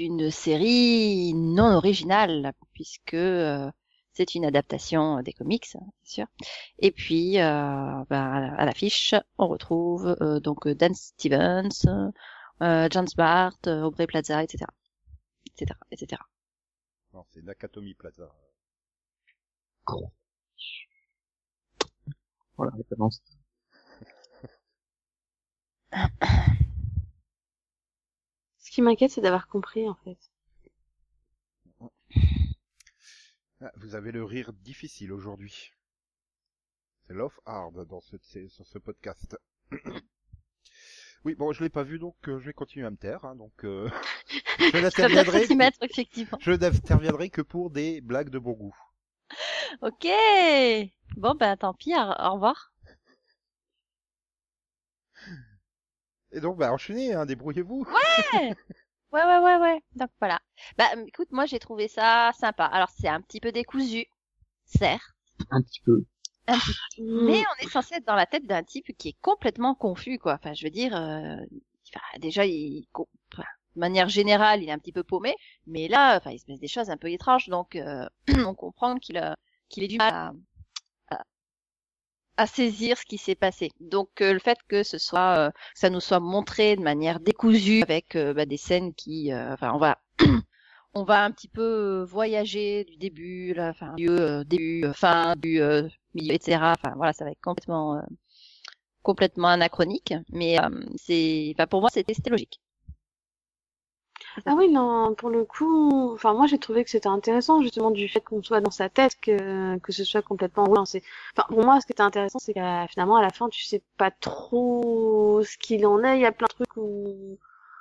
une série non originale, puisque euh, c'est une adaptation des comics, bien sûr. Et puis, euh, bah, à l'affiche, on retrouve euh, donc Dan Stevens, euh, James Bart, Aubrey Plaza, et cetera, et cetera, et cetera. Non, c'est Nakatomi Plaza. Voilà, référence. Ce qui m'inquiète, c'est d'avoir compris, en fait. Vous avez le rire difficile aujourd'hui. C'est Love Hard dans ce, sur ce podcast. Oui, bon, je l'ai pas vu, donc euh, je vais continuer à me taire. Hein, donc, euh, je n'interviendrai que... je n'interviendrai que pour des blagues de bon goût. Ok. Bon, ben tant pis. Au revoir. Et donc, bah, enchaînez, hein, débrouillez-vous. Ouais. Ouais, ouais, ouais, ouais. Donc voilà. Bah, écoute, moi j'ai trouvé ça sympa. Alors, c'est un petit peu décousu, certes. Un petit peu. Un petit... Mais on est censé être dans la tête d'un type qui est complètement confus, quoi. Enfin, je veux dire, euh... enfin, déjà, il... enfin, de manière générale, il est un petit peu paumé, mais là, enfin, il se passe des choses un peu étranges, donc euh... on comprend qu'il a... qu'il ait du mal à... à... à saisir ce qui s'est passé. Donc, euh, le fait que ce soit, euh... que ça nous soit montré de manière décousue, avec euh, bah, des scènes qui, euh... enfin, on va. On va un petit peu voyager du début, la fin, du euh, début, euh, fin, du euh, milieu, et cetera. Enfin voilà, ça va être complètement, euh, complètement anachronique, mais euh, c'est, enfin pour moi c'était, c'était logique. Ah oui non, pour le coup, enfin moi j'ai trouvé que c'était intéressant justement du fait qu'on soit dans sa tête, que que ce soit complètement roulant. C'est, enfin pour moi ce qui était intéressant c'est qu'à finalement à la fin tu sais pas trop ce qu'il en est, il y a plein de trucs où.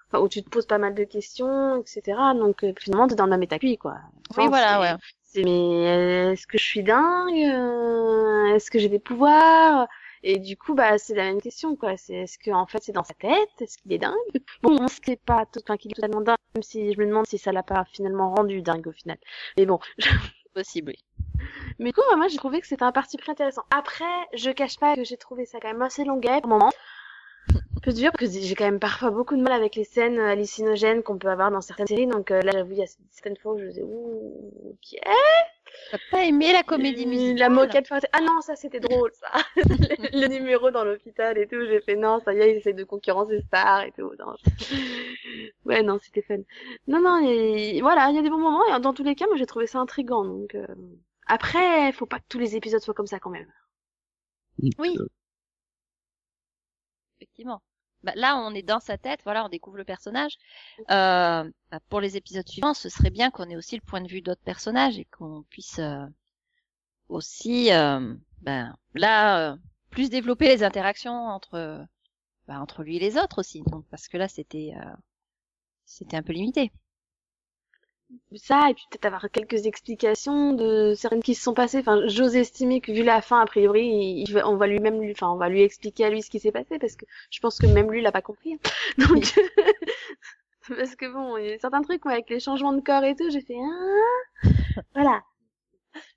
Enfin, où tu te poses pas mal de questions, et cetera. Donc, euh, finalement, t'es dans la métacuille, quoi. Enfin, oui, voilà, c'est... ouais. C'est, mais euh, est-ce que je suis dingue euh, Est-ce que j'ai des pouvoirs? Et du coup, bah, c'est la même question, quoi. C'est, est-ce que, en fait, c'est dans sa tête? Est-ce qu'il est dingue? Bon, on sait pas tout, enfin, qu'il est totalement dingue, même si je me demande si ça l'a pas finalement rendu dingue, au final. Mais bon, possible, oui. Mais du coup, bah, moi, j'ai trouvé que c'était un parti pris intéressant. Après, je cache pas que j'ai trouvé ça quand même assez longuet, pour le moment. Peu dur parce que j'ai quand même parfois beaucoup de mal avec les scènes hallucinogènes qu'on peut avoir dans certaines séries, donc euh, là j'avoue il y a certaines fois où je me disais ouh ok. T'as pas aimé la comédie musicale? La moquette fantaisie. Ah non ça c'était drôle ça. le, le numéro dans l'hôpital et tout, j'ai fait non ça y est ils essaient de concurrencer Star et tout. Non, je... Ouais non c'était fun. Non non et... voilà il y a des bons moments et dans tous les cas moi j'ai trouvé ça intriguant donc euh... après faut pas que tous les épisodes soient comme ça quand même. Oui. Effectivement. Bah, là, on est dans sa tête, voilà, on découvre le personnage. Euh, bah, pour les épisodes suivants, ce serait bien qu'on ait aussi le point de vue d'autres personnages et qu'on puisse euh, aussi, euh, ben, là, euh, plus développer les interactions entre, bah, entre lui et les autres aussi. Donc, parce que là, c'était, euh, c'était un peu limité. ça, et puis peut-être avoir quelques explications de certaines qui se sont passées. Enfin, j'ose estimer que vu la fin, a priori, il, il, on va lui même, lui, enfin, on va lui expliquer à lui ce qui s'est passé, parce que je pense que même lui l'a pas compris. Hein. Donc, parce que bon, il y a certains trucs, moi, avec les changements de corps et tout, j'ai fait, ah, voilà.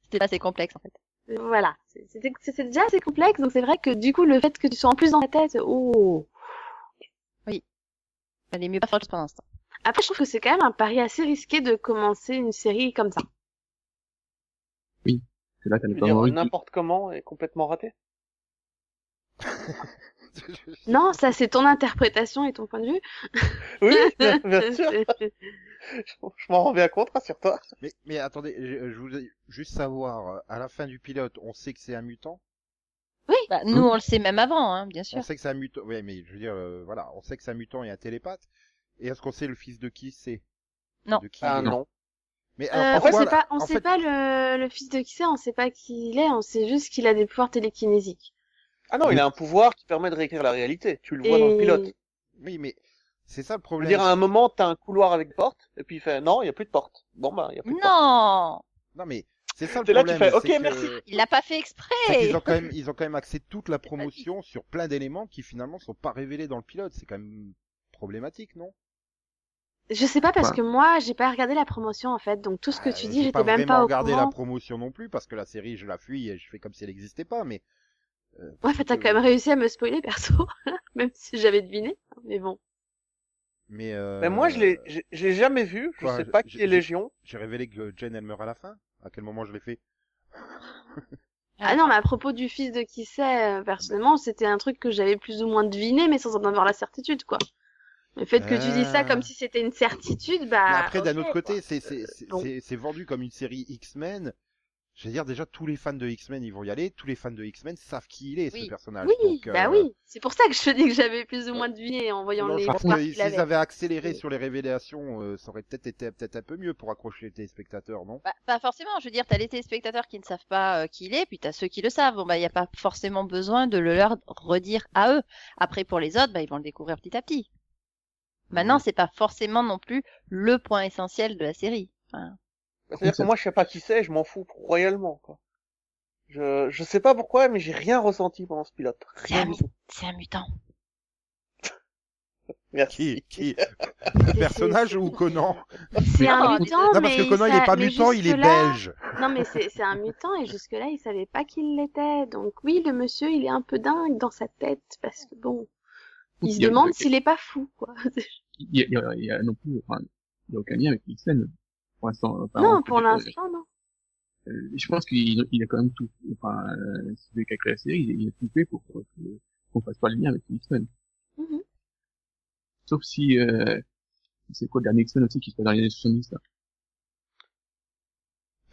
C'était assez complexe, en fait. Voilà, c'était, c'était déjà assez complexe, donc c'est vrai que du coup, le fait que tu sois en plus dans ta tête, oh. Oui. Elle est mieux pas faire pour l'instant. Après, je trouve que c'est quand même un pari assez risqué de commencer une série comme ça. Oui, c'est là qu'elle est pas mauvaise. N'importe comment et complètement raté. Non, ça c'est ton interprétation et ton point de vue. Oui, bien, bien sûr. Je m'en rends bien compte, rassure-toi. Mais, mais attendez, je, je voulais juste savoir, à la fin du pilote, on sait que c'est un mutant? Oui, bah, nous on le sait même avant, hein, bien sûr. On sait que c'est un mutant, oui, mais je veux dire, euh, voilà, on sait que c'est un mutant et un télépathe. Et est-ce qu'on sait le fils de qui c'est? Non. De qui ah, non. Mais alors, euh, pourquoi, on sait pas, on sait fait... pas le, le fils de qui c'est, on sait pas qui il est, on sait juste qu'il a des pouvoirs télékinésiques. Ah non, oui. Il a un pouvoir qui permet de réécrire la réalité. Tu le vois et... dans le pilote. Oui, mais c'est ça le problème. Je veux dire, à un moment, t'as un couloir avec porte, et puis il fait, non, il n'y a plus de porte. Bon, bah, il n'y a plus de non porte. Non! Non, mais c'est ça le c'est problème. Là, tu fais, ok, merci. Que... Il l'a pas fait exprès. Ils ont quand même, ils ont quand même axé toute la promotion sur plein d'éléments qui finalement sont pas révélés dans le pilote. C'est quand même problématique, non? Je sais pas parce ouais. que moi j'ai pas regardé la promotion en fait, donc tout ce que euh, tu dis j'étais même pas au courant. J'ai pas regardé la promotion non plus parce que la série je la fuis et je fais comme si elle existait pas, mais. Euh, ouais, fait, t'as que... quand même réussi à me spoiler perso, même si j'avais deviné, mais bon. Mais. Euh... Ben moi je l'ai, j'ai, j'ai jamais vu, je Quoi, sais pas qui est Légion. J'ai révélé que Jane elle meurt à la fin. À quel moment je l'ai fait? Ah non, mais à propos du fils de qui c'est, personnellement c'était un truc que j'avais plus ou moins deviné, mais sans en avoir la certitude quoi. Le fait que tu dis ça comme si c'était une certitude, bah... Mais après, okay, d'un autre côté, c'est, c'est, c'est, bon. c'est, c'est vendu comme une série X-Men. Je veux dire, déjà, tous les fans de X-Men, ils vont y aller. Tous les fans de X-Men savent qui il est, oui. ce personnage. Oui, donc, bah euh... oui. C'est pour ça que je te dis que j'avais plus ou moins deviné en voyant non, les... Je pense que s'ils avaient accéléré oui. sur les révélations, euh, ça aurait peut-être été peut-être un peu mieux pour accrocher les téléspectateurs, non? Bah, pas forcément. Je veux dire, t'as les téléspectateurs qui ne savent pas euh, qui il est, puis t'as ceux qui le savent. Bon, bah, il n'y a pas forcément besoin de le leur redire à eux. Après, pour les autres, bah, ils vont le découvrir petit à petit. Maintenant, c'est pas forcément non plus le point essentiel de la série. Enfin... C'est-à-dire que moi, je sais pas qui c'est, je m'en fous royalement, quoi. Je, je sais pas pourquoi, mais j'ai rien ressenti pendant ce pilote. Rien du tout. C'est un mutant. Merci. Qui, qui... Le personnage ou Conan? C'est un mutant, non, mais... Non, parce que Conan, il, sa... il est pas mais mutant, il est là... belge. Non, mais c'est, c'est un mutant, et jusque-là, il savait pas qu'il l'était. Donc oui, le monsieur, il est un peu dingue dans sa tête, parce que bon... Il se il demande a... s'il est pas fou, quoi. Il y a, il y a, il y a non plus, enfin, il y a aucun lien avec X-Men. Pour l'instant, enfin, non, pour l'instant, euh, non. Euh, je pense qu'il il a quand même tout, enfin, euh, celui qui a créé la série, il, il a tout fait pour, pour, pour qu'on fasse pas le lien avec X-Men. Mm-hmm. Sauf si, euh, c'est quoi le dernier X-Men aussi qui se passe dans les années soixante-dix, là?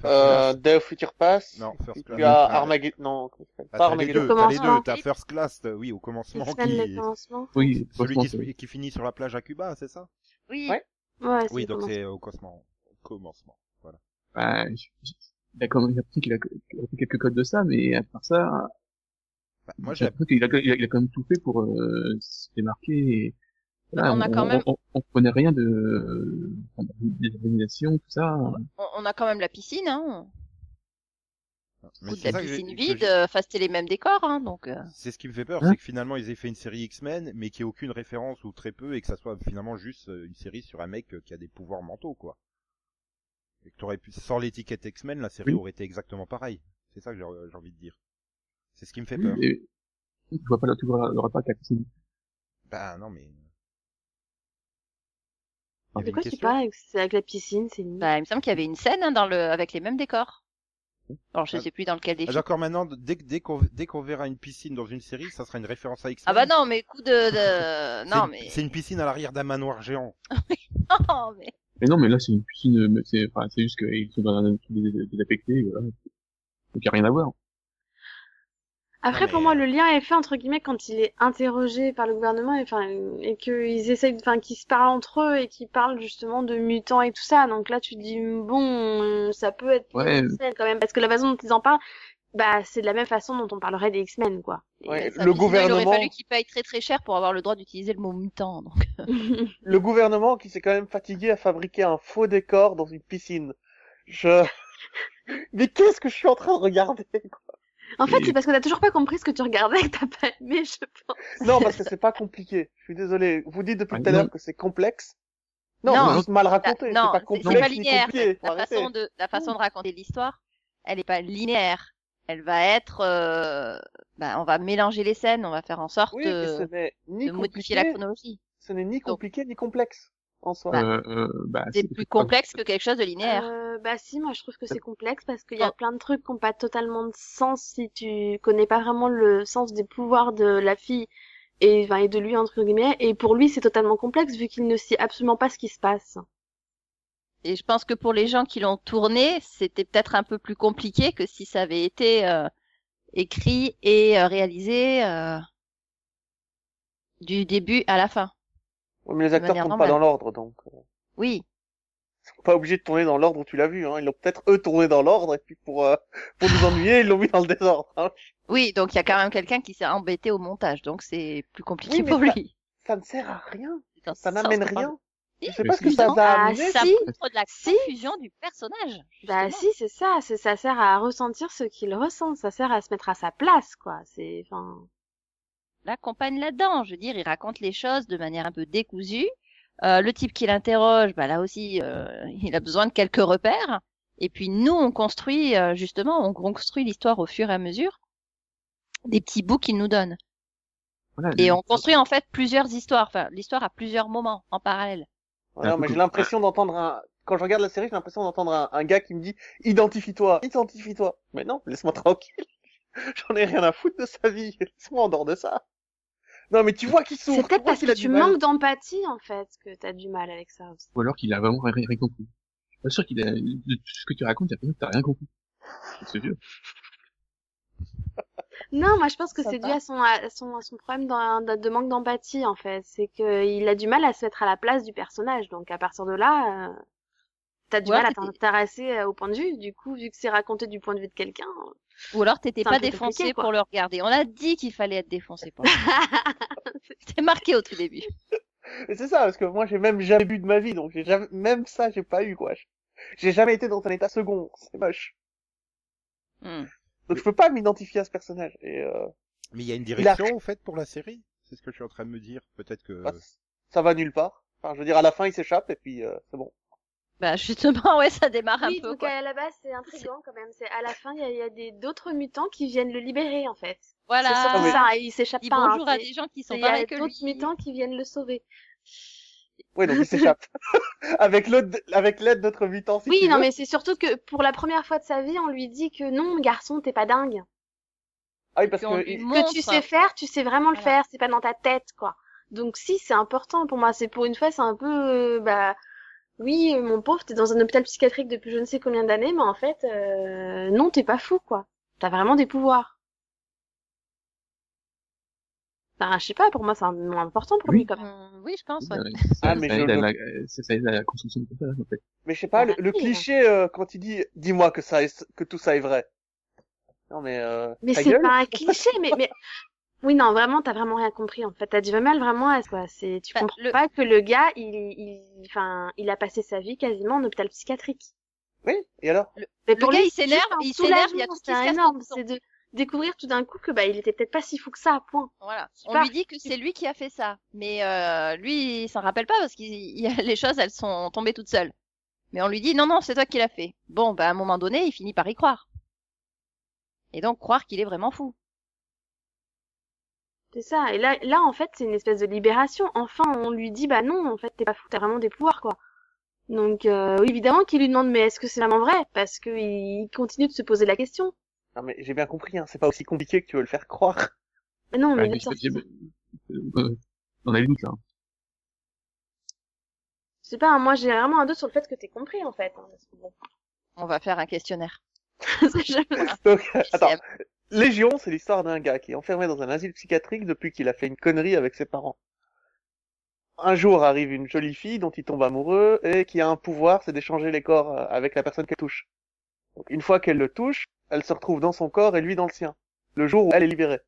Euh, Day of Future Past. Non, First Class. Tu as Armageddon. Non, ah, pas Armageddon. T'as les deux. T'as First Class, oui, au commencement. Qui... Commencement. Oui, celui qui, oui. qui finit sur la plage à Cuba, c'est ça? Oui. Ouais. Ouais, oui, donc c'est au commencement. Au commencement. Voilà. Bah, je... d'accord, j'ai appris qu'il a... qu'il a fait quelques codes de ça, mais à part ça. Bah, moi, j'ai appris qu'il a... Il a... Il a quand même tout fait pour, euh, se démarquer et... Là, on, on a quand on, même. On, on connaît rien de, des organisations, tout ça. On, on a quand même la piscine, hein. Mais Ou de la piscine j'ai... vide, je... enfin, c'était les mêmes décors, hein, donc. C'est ce qui me fait peur, hein c'est que finalement, ils aient fait une série X-Men, mais qu'il n'y ait aucune référence ou très peu, et que ça soit finalement juste une série sur un mec qui a des pouvoirs mentaux, quoi. Et que t'aurais pu, sans l'étiquette X-Men, la série oui. aurait été exactement pareille. C'est ça que j'ai, j'ai envie de dire. C'est ce qui me fait oui, peur. Et... Je vois pas là, tu vois, l'aura pas qu'à la piscine. Bah, non, mais. De quoi tu parles avec la piscine, c'est une... Bah, il me semble qu'il y avait une scène hein, dans le avec les mêmes décors. Alors je ah, sais plus dans lequel des. Ah, d'accord, maintenant dès dès qu'on dès qu'on verra une piscine dans une série, ça sera une référence à X-Men. Ah bah non, mais coup de, de... non une, mais. C'est une piscine à l'arrière d'un manoir géant. Non mais. Mais non, mais là c'est une piscine, c'est enfin c'est juste qu'ils sont dans un truc désaffecté, voilà. Donc y a rien à voir. Après, non, mais... pour moi, le lien est fait, entre guillemets, quand il est interrogé par le gouvernement, et, enfin, et qu'ils essayent, enfin, qu'ils se parlent entre eux, et qu'ils parlent, justement, de mutants et tout ça. Donc là, tu te dis, bon, ça peut être, ouais, quand même, parce que la façon dont ils en parlent, bah, c'est de la même façon dont on parlerait des X-Men, quoi. Ouais, le gouvernement... Il aurait fallu qu'il paye très très cher pour avoir le droit d'utiliser le mot mutant, donc. Le gouvernement qui s'est quand même fatigué à fabriquer un faux décor dans une piscine. Je... Mais qu'est-ce que je suis en train de regarder, quoi. En fait, c'est parce que t'as toujours pas compris ce que tu regardais et que t'as pas aimé, je pense. Non, parce que c'est pas compliqué. Je suis désolé. Vous dites depuis tout à l'heure que c'est complexe. Non, non, c'est juste mal raconté. Non, c'est pas complexe, c'est pas linéaire. La façon de, la façon de raconter l'histoire, elle est pas linéaire. Elle va être, euh, bah, on va mélanger les scènes, on va faire en sorte oui, euh, de modifier la chronologie. Ce n'est ni compliqué Donc, ni complexe en soi. Bah, euh, euh, bah, c'est, c'est plus complexe que quelque chose de linéaire. Euh, bah si, moi je trouve que c'est complexe parce qu'il y a plein de trucs qui n'ont pas totalement de sens si tu connais pas vraiment le sens des pouvoirs de la fille et, enfin, et de lui entre guillemets. Et pour lui c'est totalement complexe vu qu'il ne sait absolument pas ce qui se passe. Et je pense que pour les gens qui l'ont tourné, c'était peut-être un peu plus compliqué que si ça avait été euh, écrit et euh, réalisé euh, du début à la fin. Oui, mais les acteurs tournent pas dans l'ordre, donc. Oui. Ils sont pas obligés de tourner dans l'ordre où tu l'as vu, hein. Ils l'ont peut-être eux tourné dans l'ordre et puis pour euh, pour nous ennuyer, ils l'ont mis dans le désordre. Hein. Oui, donc il y a quand même quelqu'un qui s'est embêté au montage, donc c'est plus compliqué oui, pour ça, lui. Ça ne sert à rien. Ça, ça n'amène rien. Je sais pas ce que ça va amener. Ça montre de la confusion si. du personnage. Justement. Bah si, c'est ça. C'est, ça sert à ressentir ce qu'il ressent. Ça sert à se mettre à sa place, quoi. C'est, enfin. L'accompagne là-dedans. Je veux dire, il raconte les choses de manière un peu décousue. Euh, le type qui l'interroge, bah là aussi, euh, il a besoin de quelques repères. Et puis nous, on construit euh, justement, on construit l'histoire au fur et à mesure des petits bouts qu'il nous donne. Voilà, et on construit en fait plusieurs histoires. Enfin, l'histoire à plusieurs moments en parallèle. Ouais, non, mais j'ai l'impression d'entendre un, quand je regarde la série, j'ai l'impression d'entendre un, un gars qui me dit, identifie-toi, identifie-toi. Mais non, laisse-moi tranquille. J'en ai rien à foutre de sa vie. Laisse-moi en dehors de ça. Non, mais tu vois qu'il souffre. C'est peut-être parce que tu manques d'empathie, en fait, que t'as du mal avec ça aussi. Ou alors qu'il a vraiment rien compris. Je suis pas sûr qu'il a, de tout ce que tu racontes, t'as t'as rien compris. C'est dur. Non, moi je pense que ça c'est va. dû à son à son à son problème de, de manque d'empathie en fait. C'est que il a du mal à se mettre à la place du personnage. Donc à partir de là, euh, t'as du ouais, mal à t'intéresser au point de vue. Du coup, vu que c'est raconté du point de vue de quelqu'un. Ou alors t'étais pas défoncé pour le regarder. On a dit qu'il fallait être défoncé pour. Le regarder. C'était marqué au tout début. Et c'est ça, parce que moi j'ai même jamais bu de ma vie, donc j'ai jamais... même ça j'ai pas eu quoi. J'ai jamais été dans un état second. C'est moche. Hmm. Donc je peux pas m'identifier à ce personnage. Et euh... Mais il y a une direction a... en fait pour la série. C'est ce que je suis en train de me dire. Peut-être que bah, ça va nulle part. Enfin, je veux dire, à la fin il s'échappe et puis euh, c'est bon. Bah justement, ouais, ça démarre oui, un peu. Oui, donc quoi. À la base c'est intriguant quand même. C'est à la fin il y a, y a des d'autres mutants qui viennent le libérer en fait. Voilà. C'est surtout ah, mais... ça. Il s'échappe Dis pas. Bonjour hein, à c'est... des gens qui sont pareils que lui. Il y a d'autres mutants qui viennent le sauver. Oui, donc il s'échappe. avec l'autre, avec l'aide d'autres mutants. Si oui, tu non, veux. Mais c'est surtout que pour la première fois de sa vie, on lui dit que non, garçon, t'es pas dingue. Ah oui, parce que, que, que tu sais faire, tu sais vraiment le voilà. faire, c'est pas dans ta tête, quoi. Donc si, c'est important pour moi. C'est pour une fois, c'est un peu, euh, bah, oui, mon pauvre, t'es dans un hôpital psychiatrique depuis je ne sais combien d'années, mais en fait, euh, non, t'es pas fou, quoi. T'as vraiment des pouvoirs. Enfin, je sais pas, pour moi, c'est un... important pour oui. lui, quand même. Euh, oui, je pense, ouais. Ah, mais ça, je... la... c'est ça, la construction du personnage, en fait. Mais je sais pas, ah, le, le cliché, euh, quand il dit, dis-moi que ça est... que tout ça est vrai. Non, mais, euh, Mais c'est gueule, pas un cliché, mais, mais, oui, non, vraiment, t'as vraiment rien compris, en fait. T'as du mal vraiment à, quoi. C'est, tu bah, comprends le... pas que le gars, il, il, enfin, il a passé sa vie quasiment en hôpital psychiatrique. Oui, et alors? Le, mais pour le lui, gars, il s'énerve, il s'énerve, il y a tout qui se casse. Découvrir tout d'un coup que bah il était peut-être pas si fou que ça à point. Voilà. On Super. lui dit que c'est lui qui a fait ça, mais euh, lui il s'en rappelle pas parce qu'il il, les choses elles sont tombées toutes seules. Mais on lui dit non non c'est toi qui l'as fait. Bon bah à un moment donné il finit par y croire. Et donc croire qu'il est vraiment fou. C'est ça. Et là là en fait c'est une espèce de libération. Enfin on lui dit bah non en fait t'es pas fou t'as vraiment des pouvoirs quoi. Donc euh, évidemment qu'il lui demande mais est-ce que c'est vraiment vrai parce que il continue de se poser la question. Non mais j'ai bien compris, hein. C'est pas aussi compliqué que tu veux le faire croire. Mais non, mais, ouais, mais sorti... euh, on a les doutes là. Je sais pas, hein, moi j'ai vraiment un doute sur le fait que t'es compris en fait. Hein, parce que bon. On va faire un questionnaire. Donc, attends, Légion, c'est l'histoire d'un gars qui est enfermé dans un asile psychiatrique depuis qu'il a fait une connerie avec ses parents. Un jour arrive une jolie fille dont il tombe amoureux et qui a un pouvoir, c'est d'échanger les corps avec la personne qu'elle touche. Donc, une fois qu'elle le touche, elle se retrouve dans son corps et lui dans le sien, le jour où elle est libérée.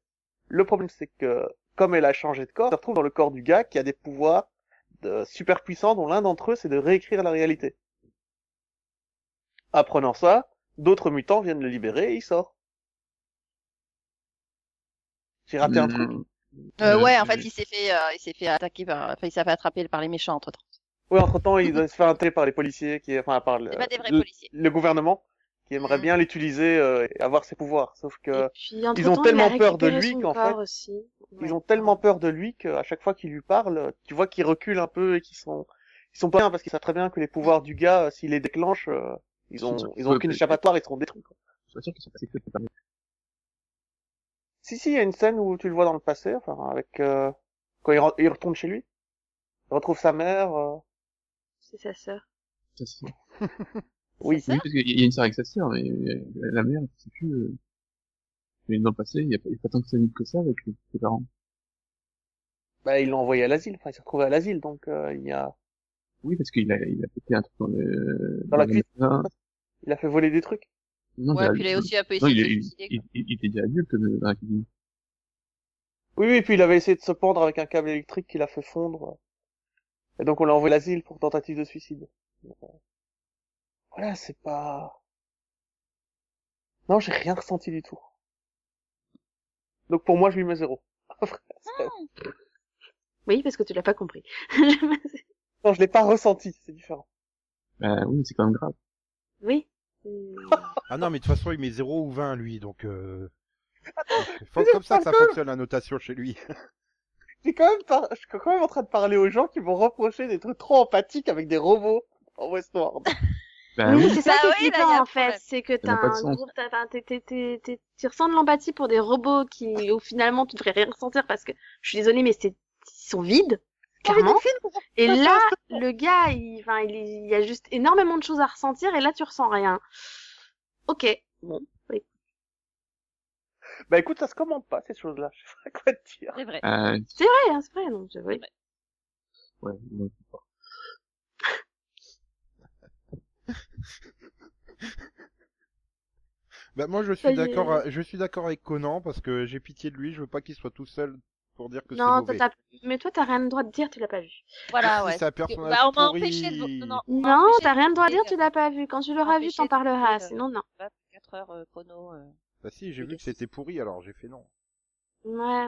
Le problème, c'est que, comme elle a changé de corps, elle se retrouve dans le corps du gars qui a des pouvoirs de super puissants, dont l'un d'entre eux, c'est de réécrire la réalité. Apprenant ça, d'autres mutants viennent le libérer et il sort. J'ai raté un truc. Euh, ouais, en fait, il s'est fait, euh, il s'est fait attaquer par, enfin, il s'est fait attraper par les méchants entre temps. Oui, entre temps, il s'est fait attraper par les policiers qui, enfin, par le, pas des vrais le, policiers. Le gouvernement qui aimerait mmh. bien l'utiliser euh, et avoir ses pouvoirs. Sauf que puis, ils ont tellement peur de lui qu'en fait, ouais. ils ont tellement peur de lui qu'à chaque fois qu'il lui parle, tu vois qu'ils reculent un peu et qu'ils sont, ils sont pas bien parce qu'ils savent très bien que les pouvoirs du gars, euh, s'il les déclenche, euh, ils ont, ils ont aucune échappatoire, ils seront détruits. Quoi. Si, si, il y a une scène où tu le vois dans le passé, enfin, avec, euh, quand il, re- il retourne chez lui. Il retrouve sa mère, euh... C'est sa sœur. Sa sœur. Oui. Sa sœur oui, parce qu'il y a une sœur avec sa sœur, mais la mère, je sais plus, euh... mais dans le passé, il n'y a, a pas tant que ça que ça avec ses parents. Bah, il l'a envoyé à l'asile, enfin, il s'est retrouvé à l'asile, donc, euh, il y a... Oui, parce qu'il a, il a pété un truc dans le... Dans, dans la cuisine. Il a fait voler des trucs. Non, ouais, puis il a aussi un peu essayé non, de il, se suicider. Il, il, il était déjà adulte, mais... Ah, il... Oui, oui, puis il avait essayé de se pendre avec un câble électrique qu'il a fait fondre. Et donc on l'a envoyé à l'asile pour tentative de suicide. Voilà, c'est pas... Non, j'ai rien ressenti du tout. Donc pour moi, je lui mets zéro. Ah. Oui, parce que tu l'as pas compris. Non, je l'ai pas ressenti, c'est différent. Bah oui, mais c'est quand même grave. Oui. Ah non, mais de toute façon, il met zéro ou vingt, lui, donc... Euh... Attends, comme ça, ça fonctionne, la notation chez lui. J'ai quand même par... Je suis quand même en train de parler aux gens qui vont reprocher d'être trop empathiques avec des robots en Westworld. Ben, oui, c'est ça bah, qui est flippant, oui, en fait. C'est que t'as un groupe... Tu ressens de l'empathie pour des robots qui, où finalement, tu devrais rien ressentir parce que, je suis désolée, mais c'est... ils sont vides. Clairement. Et là, le gars, il, enfin, il, il y a juste énormément de choses à ressentir, et là, tu ressens rien. Ok. Bon. Oui. Bah, écoute, ça se commande pas, ces choses-là. Je sais pas quoi te dire. C'est vrai. Euh... C'est vrai, hein, c'est vrai, non, je... oui. Ouais, non, c'est pas. Bah, moi, je suis d'accord, à... je suis d'accord avec Conan, parce que j'ai pitié de lui, je veux pas qu'il soit tout seul. Pour dire que non, c'est t'as... mais toi, t'as rien de droit de dire, tu l'as pas vu. Voilà, ouais. Si c'est un personnage bah, on m'a empêché de... Non, non, non t'as rien de droit de dire, tu l'as pas vu. Quand tu l'auras vu, t'en parleras. De... Sinon, non. quatre heures euh, chrono. Euh... Bah si, j'ai et vu que c'était pourri, alors j'ai fait non. Ouais.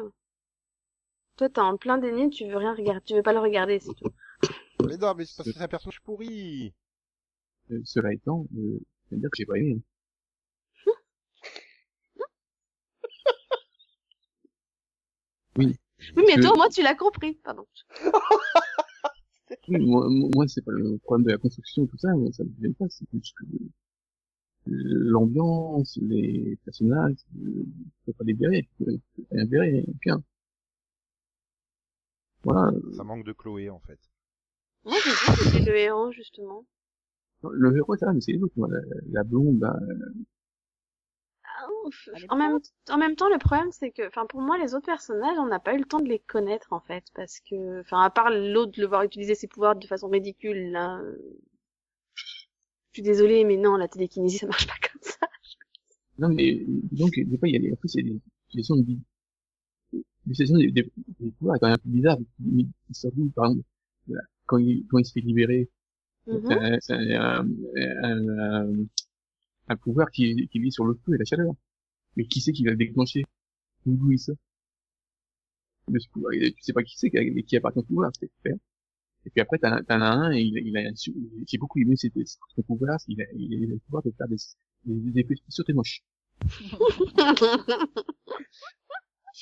Toi, t'es en plein déni, tu veux rien regarder, tu veux pas le regarder, c'est tout. Mais non, mais c'est parce que c'est un personnage pourri. Euh, cela étant, euh, je veux dire que j'ai pas aimé. Oui. Oui, mais toi, au moins, tu l'as compris, pardon. moi, moi, c'est pas le problème de la construction et tout ça, mais ça me gêne pas, c'est juste que l'ambiance, les personnages, je peux pas les virer, je peux rien virer, aucun. Voilà. Ça manque de Chloé, en fait. Moi, j'ai dit que c'était le héros, justement. Non, le héros, ça va, mais c'est les autres, moi, la, la blonde, là, En même, en même temps, le problème, c'est que, enfin, pour moi, les autres personnages, on n'a pas eu le temps de les connaître, en fait, parce que, enfin, à part l'autre, le voir utiliser ses pouvoirs de façon ridicule, là, je suis désolée, mais non, la télékinésie, ça marche pas comme ça. Non, mais, donc, des fois, il y a des, en plus, il y a des situations de vie. Des situations des, des, des pouvoirs, quand même, un peu bizarre, mais il sort d'où, par exemple, quand il, quand il se fait libérer, mm-hmm. c'est un, un, un, un, un un pouvoir qui, qui vit sur le feu et la chaleur. Mais qui c'est qui va le déclencher? Où est ça? De ce pouvoir, tu sais pas qui c'est qui, qui appartient au pouvoir, c'est clair. Et puis après, t'en as un, et il, il a, j'ai beaucoup aimé ses, son pouvoir, il a, il a le pouvoir de faire des, des effets sur tes moches. Je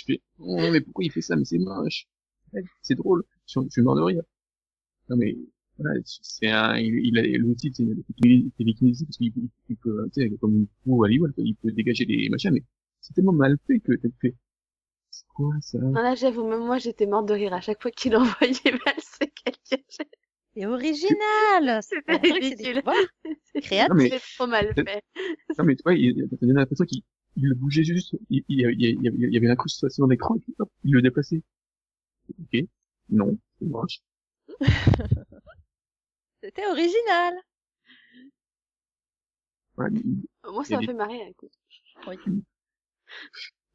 fais, oh, mais pourquoi il fait ça? Mais c'est moche. C'est drôle. Je, je suis mort de rire. Non mais, voilà, c'est un, il, il a l'outil, c'est une télékinésie, parce qu'il il, il peut, tu sais, comme une peau à l'Iwal, il peut dégager des machins, mais c'est tellement mal fait que t'as fait. C'est quoi, ça? Non, là, j'avoue, même moi, j'étais morte de rire à chaque fois qu'il envoyait valser quelqu'un. C'est original! C'est ridicule. C'est créatif, c'est trop mal fait. Non, mais tu vois, t'as donné l'impression qu'il, il le bougeait juste, il, il, il, il y avait l'incrustation dans l'écran, et puis hop, il le déplaçait. Ok. Non, c'est moche. C'était original. Ouais, mais... Moi, ça m'a fait marrer, écoute. Oui.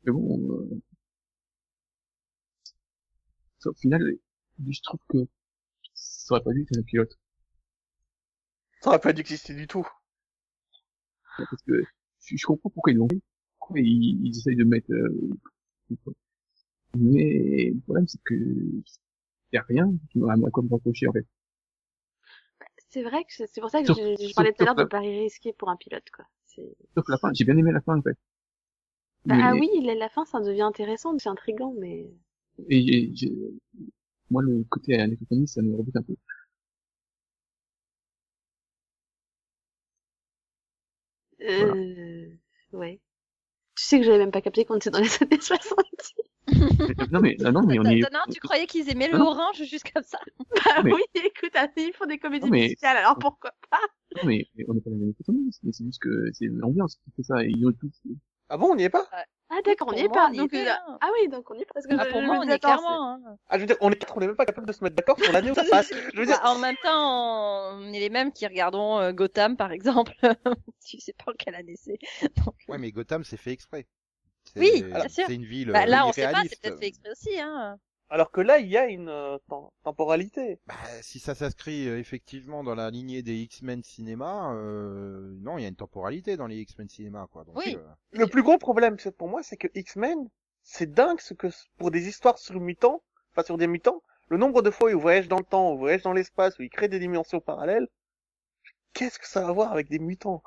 Mais bon, euh... ça, au final, je trouve que ça aurait pas dû être un pilote. Ça aurait pas dû exister du tout. Ouais, parce que je, je comprends pourquoi ils l'ont fait, pourquoi ils, ils essayent de mettre... Euh... Mais le problème, c'est que il n'y a rien qui m'aurait à quoi me reprocher, en fait. C'est vrai que c'est pour ça que sauf, je, je parlais tout à l'heure de pari risqué pour un pilote, quoi. C'est... Sauf la fin, j'ai bien aimé la fin, en fait. Bah, mais... Ah oui, la, la fin, ça devient intéressant, c'est intriguant, mais... Et j'ai, j'ai... moi, le côté à l'économie, ça me rebute un peu. Euh... Voilà. Ouais. Tu sais que j'avais même pas capté qu'on était dans les années soixante. Non mais ah non mais on est. Non, tu croyais qu'ils aimaient ah, l'orange juste comme ça. Bah mais... oui, écoute, ils font des comédies mais... musicales, alors pourquoi pas. Non mais on n'est pas dans les années soixante, mais c'est juste que c'est l'ambiance qui fait ça. Et ils ont tout. Ah bon, on n'y est pas. Ah d'accord, on n'y est pas. Donc euh... ah oui, donc on n'y est pas. Parce que ah, je, pour je moi, on est clairement. Hein. Ah je veux dire, on est, on est même pas capable de se mettre d'accord sur l'année où ça passe. Je veux dire. Bah, en même temps, on est les mêmes qui regardons euh, Gotham par exemple. Tu sais pas en quelle année c'est. Ouais, mais Gotham, c'est fait exprès. C'est... Oui, bien sûr. C'est une ville. Bah, là, on sait pas, c'est peut-être fait exprès aussi, hein. Alors que là, il y a une euh, temporalité. Bah, si ça s'inscrit euh, effectivement dans la lignée des X-Men cinéma, euh, non, il y a une temporalité dans les X-Men cinéma, quoi. Donc, oui. Euh... Le plus gros problème, c'est pour moi, c'est que X-Men, c'est dingue ce que pour des histoires sur mutants, enfin sur des mutants, le nombre de fois où ils voyagent dans le temps, où ils voyagent dans l'espace, où ils créent des dimensions parallèles, qu'est-ce que ça a à voir avec des mutants?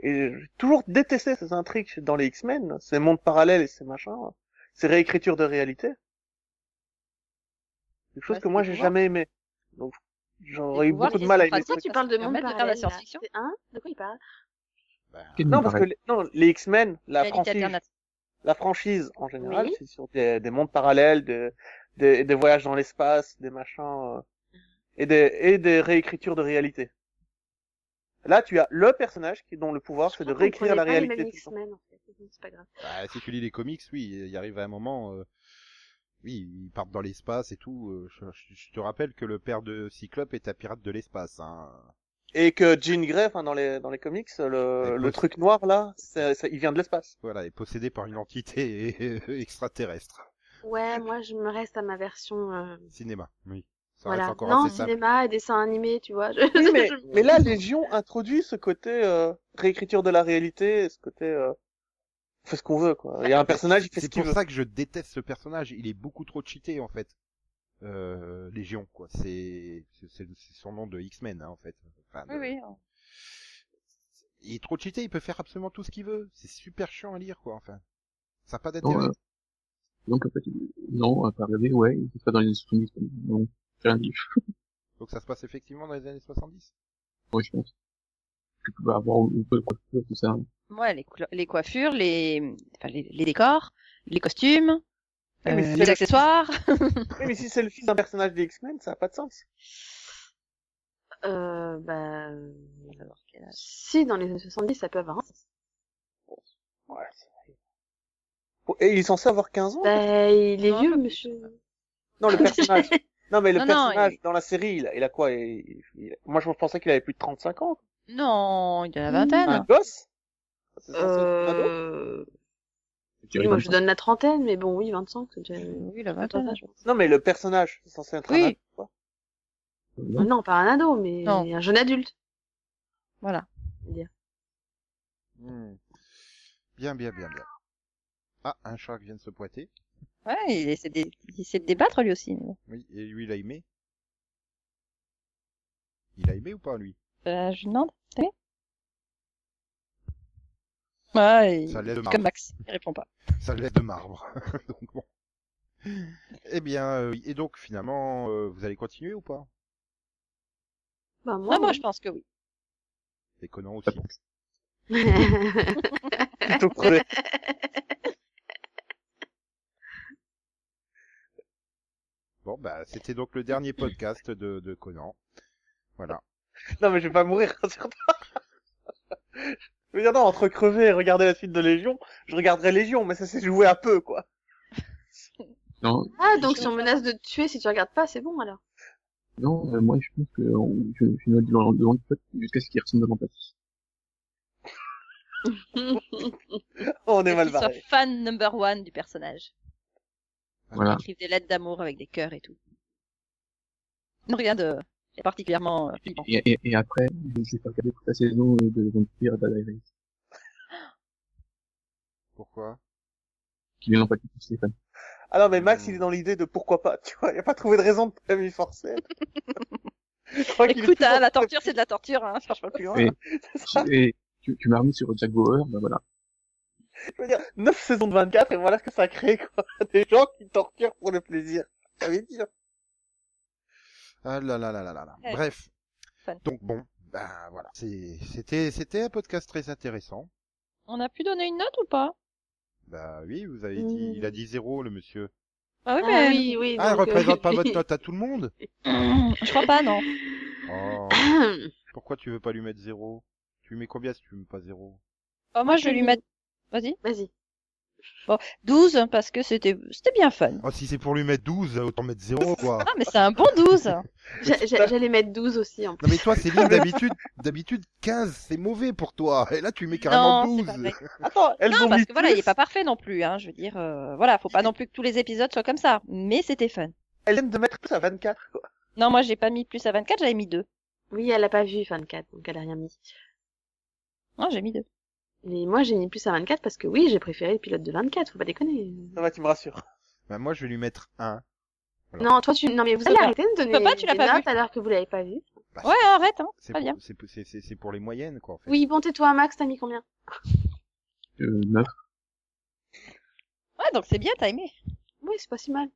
Et j'ai toujours détesté ces intrigues dans les X-Men, ces mondes parallèles et ces machins, ces réécritures de réalité. Quelque chose ouais, que moi j'ai jamais aimé. Donc, j'aurais eu beaucoup de mal à aimer. Pourquoi tu parles de mondes parallèles, la science-fiction? Hein? De quoi il parle? Bah, non, parce que les, non, les X-Men, la franchise, la franchise en général, oui. C'est sur des, des mondes parallèles, de, des, des voyages dans l'espace, des machins, euh, et des, et des réécritures de réalité. Là, tu as le personnage qui, dont le pouvoir, je c'est de réécrire la réalité. Les X-Men, en fait. C'est pas grave. Bah, si tu lis les comics, oui, il arrive à un moment, euh, oui, ils partent dans l'espace et tout. Je, je, je te rappelle que le père de Cyclope est un pirate de l'espace, hein. Et que Jean Grey, enfin, dans les, dans les comics, le, le truc noir, là, c'est, ça, il vient de l'espace. Voilà, est possédé par une entité extraterrestre. Ouais, moi, je me reste à ma version, euh... cinéma, oui. Ça voilà. Non, cinéma et dessin animé, tu vois. Je... Oui, mais, mais là, Légion introduit ce côté euh, réécriture de la réalité, ce côté... Euh, on fait ce qu'on veut, quoi. Il y a un personnage qui fait c'est ce qu'il veut. C'est pour ça que je déteste ce personnage. Il est beaucoup trop cheaté, en fait. Euh, Légion, quoi. C'est... C'est, c'est son nom de X-Men, hein, en fait. Enfin, de... Oui, oui. Il est trop cheaté, il peut faire absolument tout ce qu'il veut. C'est super chiant à lire, quoi, enfin. Ça n'a pas d'intérêt. Non, euh... Donc, en fait, non, à part regarder, ouais, il pas dans les souvenirs, non. Donc ça se passe effectivement dans les années soixante-dix. Oui, je pense. Tu peux avoir un peu de coiffure, tout ça. Ouais, les, cou- les coiffures, les... Enfin, les, les décors, les costumes, oui, euh, si les accessoires. Oui, mais si c'est le fils d'un personnage des X-Men, ça n'a pas de sens. Euh, bah... Si, dans les années soixante-dix, ça peut avoir un sens. Ouais, c'est vrai. Et il est censé avoir quinze ans? Bah, il est non, vieux, monsieur. Non, le personnage... Non, mais le non, personnage, non, il... dans la série, il a, il a quoi il, il... Moi, je pensais qu'il avait plus de trente-cinq ans. Non, il a la vingtaine. Un gosse euh... oui, moi, je donne la trentaine, mais bon, oui, vingt-cinq. Déjà... Oui, la vingtaine, je pense. Non, mais le personnage, c'est censé être oui. un ado, quoi. Non. non, pas un ado, mais non. un jeune adulte. Voilà. Bien. Mmh. Bien, bien, bien, bien. Ah, un chat qui vient de se pointer. Ouais, il essaie, de... il essaie de débattre lui aussi. Mais... Oui, et lui, il a aimé. Il a aimé ou pas, lui euh, Je lui demande, t'as aimé Ouais, ça il... comme Max, il répond pas. Ça l'est de marbre. Donc bon. Eh bien, euh, et donc finalement, euh, vous allez continuer ou pas bah, moi, ah, moi, oui. je pense que oui. C'est Conan aussi. Plutôt crevé. Bon, bah, c'était donc le dernier podcast de, de Conan. Voilà. Non, mais je vais pas mourir, rassure-toi. Je veux dire, non, entre crever et regarder la suite de Légion, je regarderai Légion, mais ça s'est joué un peu, quoi. Non. Ah, donc si on menace de te tuer si tu regardes pas, c'est bon, alors. Non, euh, moi, je pense que on, je, je suis devant le podcast jusqu'à ce qu'il ressemble de l'empathie. On est mal barré. Qu'il soit fan number one du personnage. Voilà. Ils écrivent des lettres d'amour avec des cœurs et tout. Non, rien de particulièrement flippant. Et, et, et après, j'ai pas regardé toute la saison de Vampire Diaries. Pourquoi? Qu'ils n'ont pas du tout Stéphane. Ah non, mais Max, mmh. il est dans l'idée de pourquoi pas, tu vois. Il a pas trouvé de raison de pas m'y forcer. Écoute, hein, la torture, c'est de la torture, hein. Je cherche pas plus loin. Et, hein. et tu, tu m'as remis sur Jack Bauer, ben voilà. Je veux dire, neuf saisons de vingt-quatre, et voilà ce que ça a créé, quoi. Des gens qui torturent pour le plaisir. Ça veut dire. Ah là là là là là là. Ouais. Bref. Fun. Donc bon, ben voilà. C'est, c'était, c'était un podcast très intéressant. On a pu donner une note ou pas? Bah oui, vous avez dit, mmh. il a dit zéro, le monsieur. Ah oui, mais ah, oui, oui. Ah, il représente euh... pas votre note à tout le monde? Je crois pas, non. Oh. Pourquoi tu veux pas lui mettre zéro? Tu lui mets combien si tu mets pas zéro? Oh, moi, je vais lui mettre... Vas-y. Vas-y. Bon, douze, parce que c'était, c'était bien fun. Oh, si c'est pour lui mettre douze, autant mettre zéro, quoi. Ah, mais c'est un bon douze. J'a- j'a- j'allais mettre douze aussi, en plus. Non, mais toi, c'est bien d'habitude, d'habitude, quinze, c'est mauvais pour toi. Et là, tu mets carrément non, douze. C'est pas vrai. Attends, elles non, parce que voilà, il est pas parfait non plus, hein. Je veux dire, euh, voilà, faut pas non plus que tous les épisodes soient comme ça. Mais c'était fun. Elle aime de mettre plus à vingt-quatre, quoi. Non, moi, j'ai pas mis plus à vingt-quatre, j'avais mis deux. Oui, elle a pas vu vingt-quatre, donc elle a rien mis. Non, j'ai mis deux. Mais moi, j'ai mis plus à vingt-quatre parce que oui, j'ai préféré le pilote de vingt-quatre, faut pas déconner. Ça va, tu me rassures. Bah, moi, je vais lui mettre un. Voilà. Non, toi, tu, non, mais vous allez arrêter de me donner pas, tu l'as des pas notes vu. Alors que vous l'avez pas vu. Bah, ouais, c'est... arrête, hein. C'est pas pour... bien. C'est, c'est, c'est, c'est pour les moyennes, quoi, en fait. Oui, bon, tais-toi, Max, t'as mis combien? Euh, neuf. Ouais, donc c'est bien, t'as aimé. Oui, c'est pas si mal.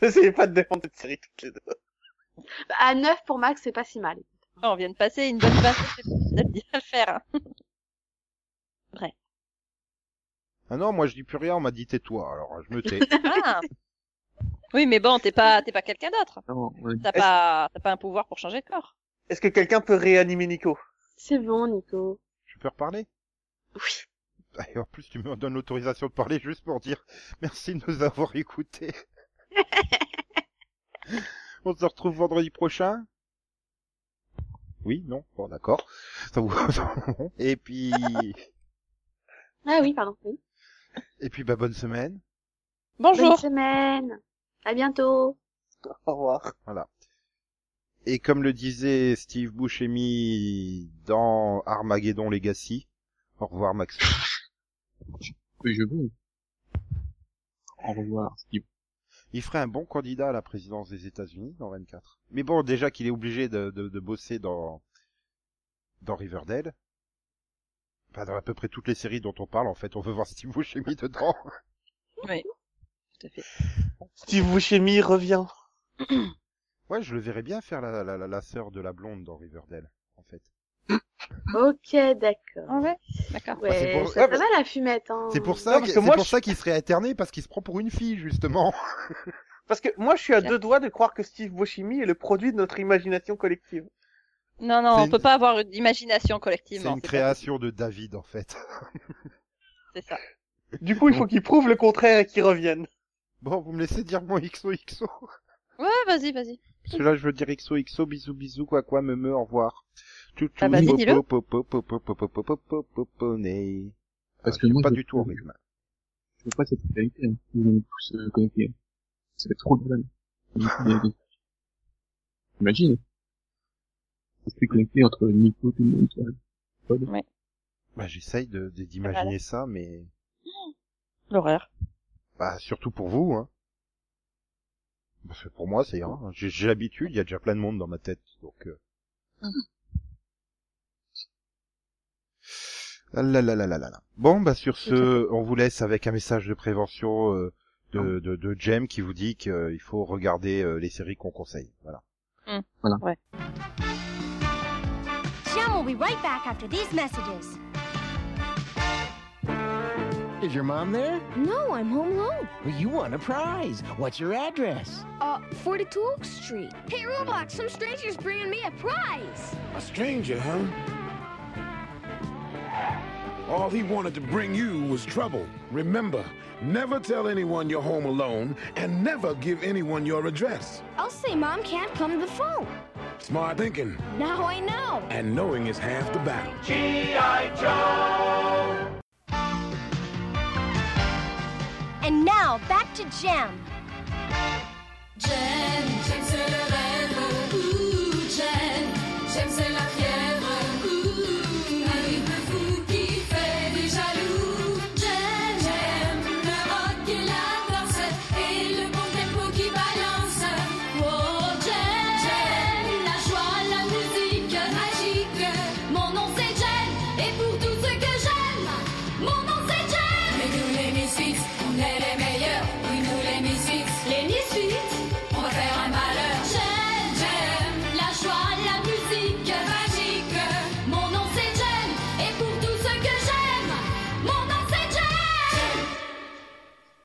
N'essayez pas de défendre cette série toutes les deux. Bah, à neuf pour Max, c'est pas si mal. Oh, on vient de passer une bonne base, c'est bien à le faire, hein. Bref. Ah non, moi je dis plus rien, on m'a dit tais-toi, alors je me tais. Ah. Oui, mais bon, t'es pas, t'es pas quelqu'un d'autre. Non, oui. T'as Est-ce... pas, t'as pas un pouvoir pour changer de corps. Est-ce que quelqu'un peut réanimer Nico? C'est bon, Nico. Je peux reparler? Oui. Et en plus, tu me donnes l'autorisation de parler juste pour dire merci de nous avoir écoutés. On se retrouve vendredi prochain. Oui, non, bon, d'accord. Ça vous... Et puis. Ah oui, pardon. Oui. Et puis, bah, bonne semaine. Bonjour. Bonne semaine. À bientôt. Au revoir. Voilà. Et comme le disait Steve Buscemi dans Armageddon Legacy, au revoir, Max. Oui, je veux. Au revoir, Steve. Il ferait un bon candidat à la présidence des États-Unis dans vingt-quatre. Mais bon, déjà qu'il est obligé de, de, de bosser dans, dans Riverdale. Enfin, dans à peu près toutes les séries dont on parle, en fait, on veut voir Steve Buscemi dedans. Oui, tout à fait. Steve Buscemi revient. Ouais, je le verrais bien faire la, la, la, la sœur de la blonde dans Riverdale, en fait. Ok, d'accord. En vrai, d'accord. Ouais, bah, c'est pour... ça, ouais, ça va la fumette, hein. C'est pour ça, non, que, que c'est moi, pour je... ça qu'il serait interné, parce qu'il se prend pour une fille, justement. Parce que moi, je suis à Bien. deux doigts de croire que Steve Buscemi est le produit de notre imagination collective. Non, non, c'est on une... peut pas avoir d'imagination collective. C'est une c'est création de David, en fait. C'est ça. Du coup, il faut qu'il prouve le contraire et qu'il revienne. Bon, vous me laissez dire mon X O X O. Ouais, vas-y, vas-y. Parce que là, je veux dire X O X O, bisous, bisous, quoi, quoi, me me, au revoir. Tout, tout, ah bah, dis, dis-le. Parce que moi, pas du tout en rythme. Je veux pas cette qualité, hein. Ils vont tous connectés. C'est trop de problème. Imagine. C'est connecté entre Nico et tout le monde, tu vois. Ouais. Bah, j'essaye de, de, d'imaginer ça, mais... L'horaire. Bah, surtout pour vous, hein. Parce que pour moi, c'est, hein. J'ai, j'ai l'habitude, il y a déjà plein de monde dans ma tête, donc, euh... Ah là là là là là. Bon, bah, sur ce, on vous laisse avec un message de prévention, euh, de, de, de Jem qui vous dit qu'il faut regarder euh, les séries qu'on conseille. Voilà. Mmh. Voilà. Ouais. Jem will be right back after these messages. Is your mom there? No, I'm home alone. Well, you won a prize. What's your address? Uh, forty-two Oak Street. Hey, Roblox, some stranger's bringing me a prize. A stranger, huh? All he wanted to bring you was trouble. Remember, never tell anyone you're home alone and never give anyone your address. I'll say Mom can't come to the phone. Smart thinking. Now I know. And knowing is half the battle. G I Joe! And now, back to Jam. Jam, Jam,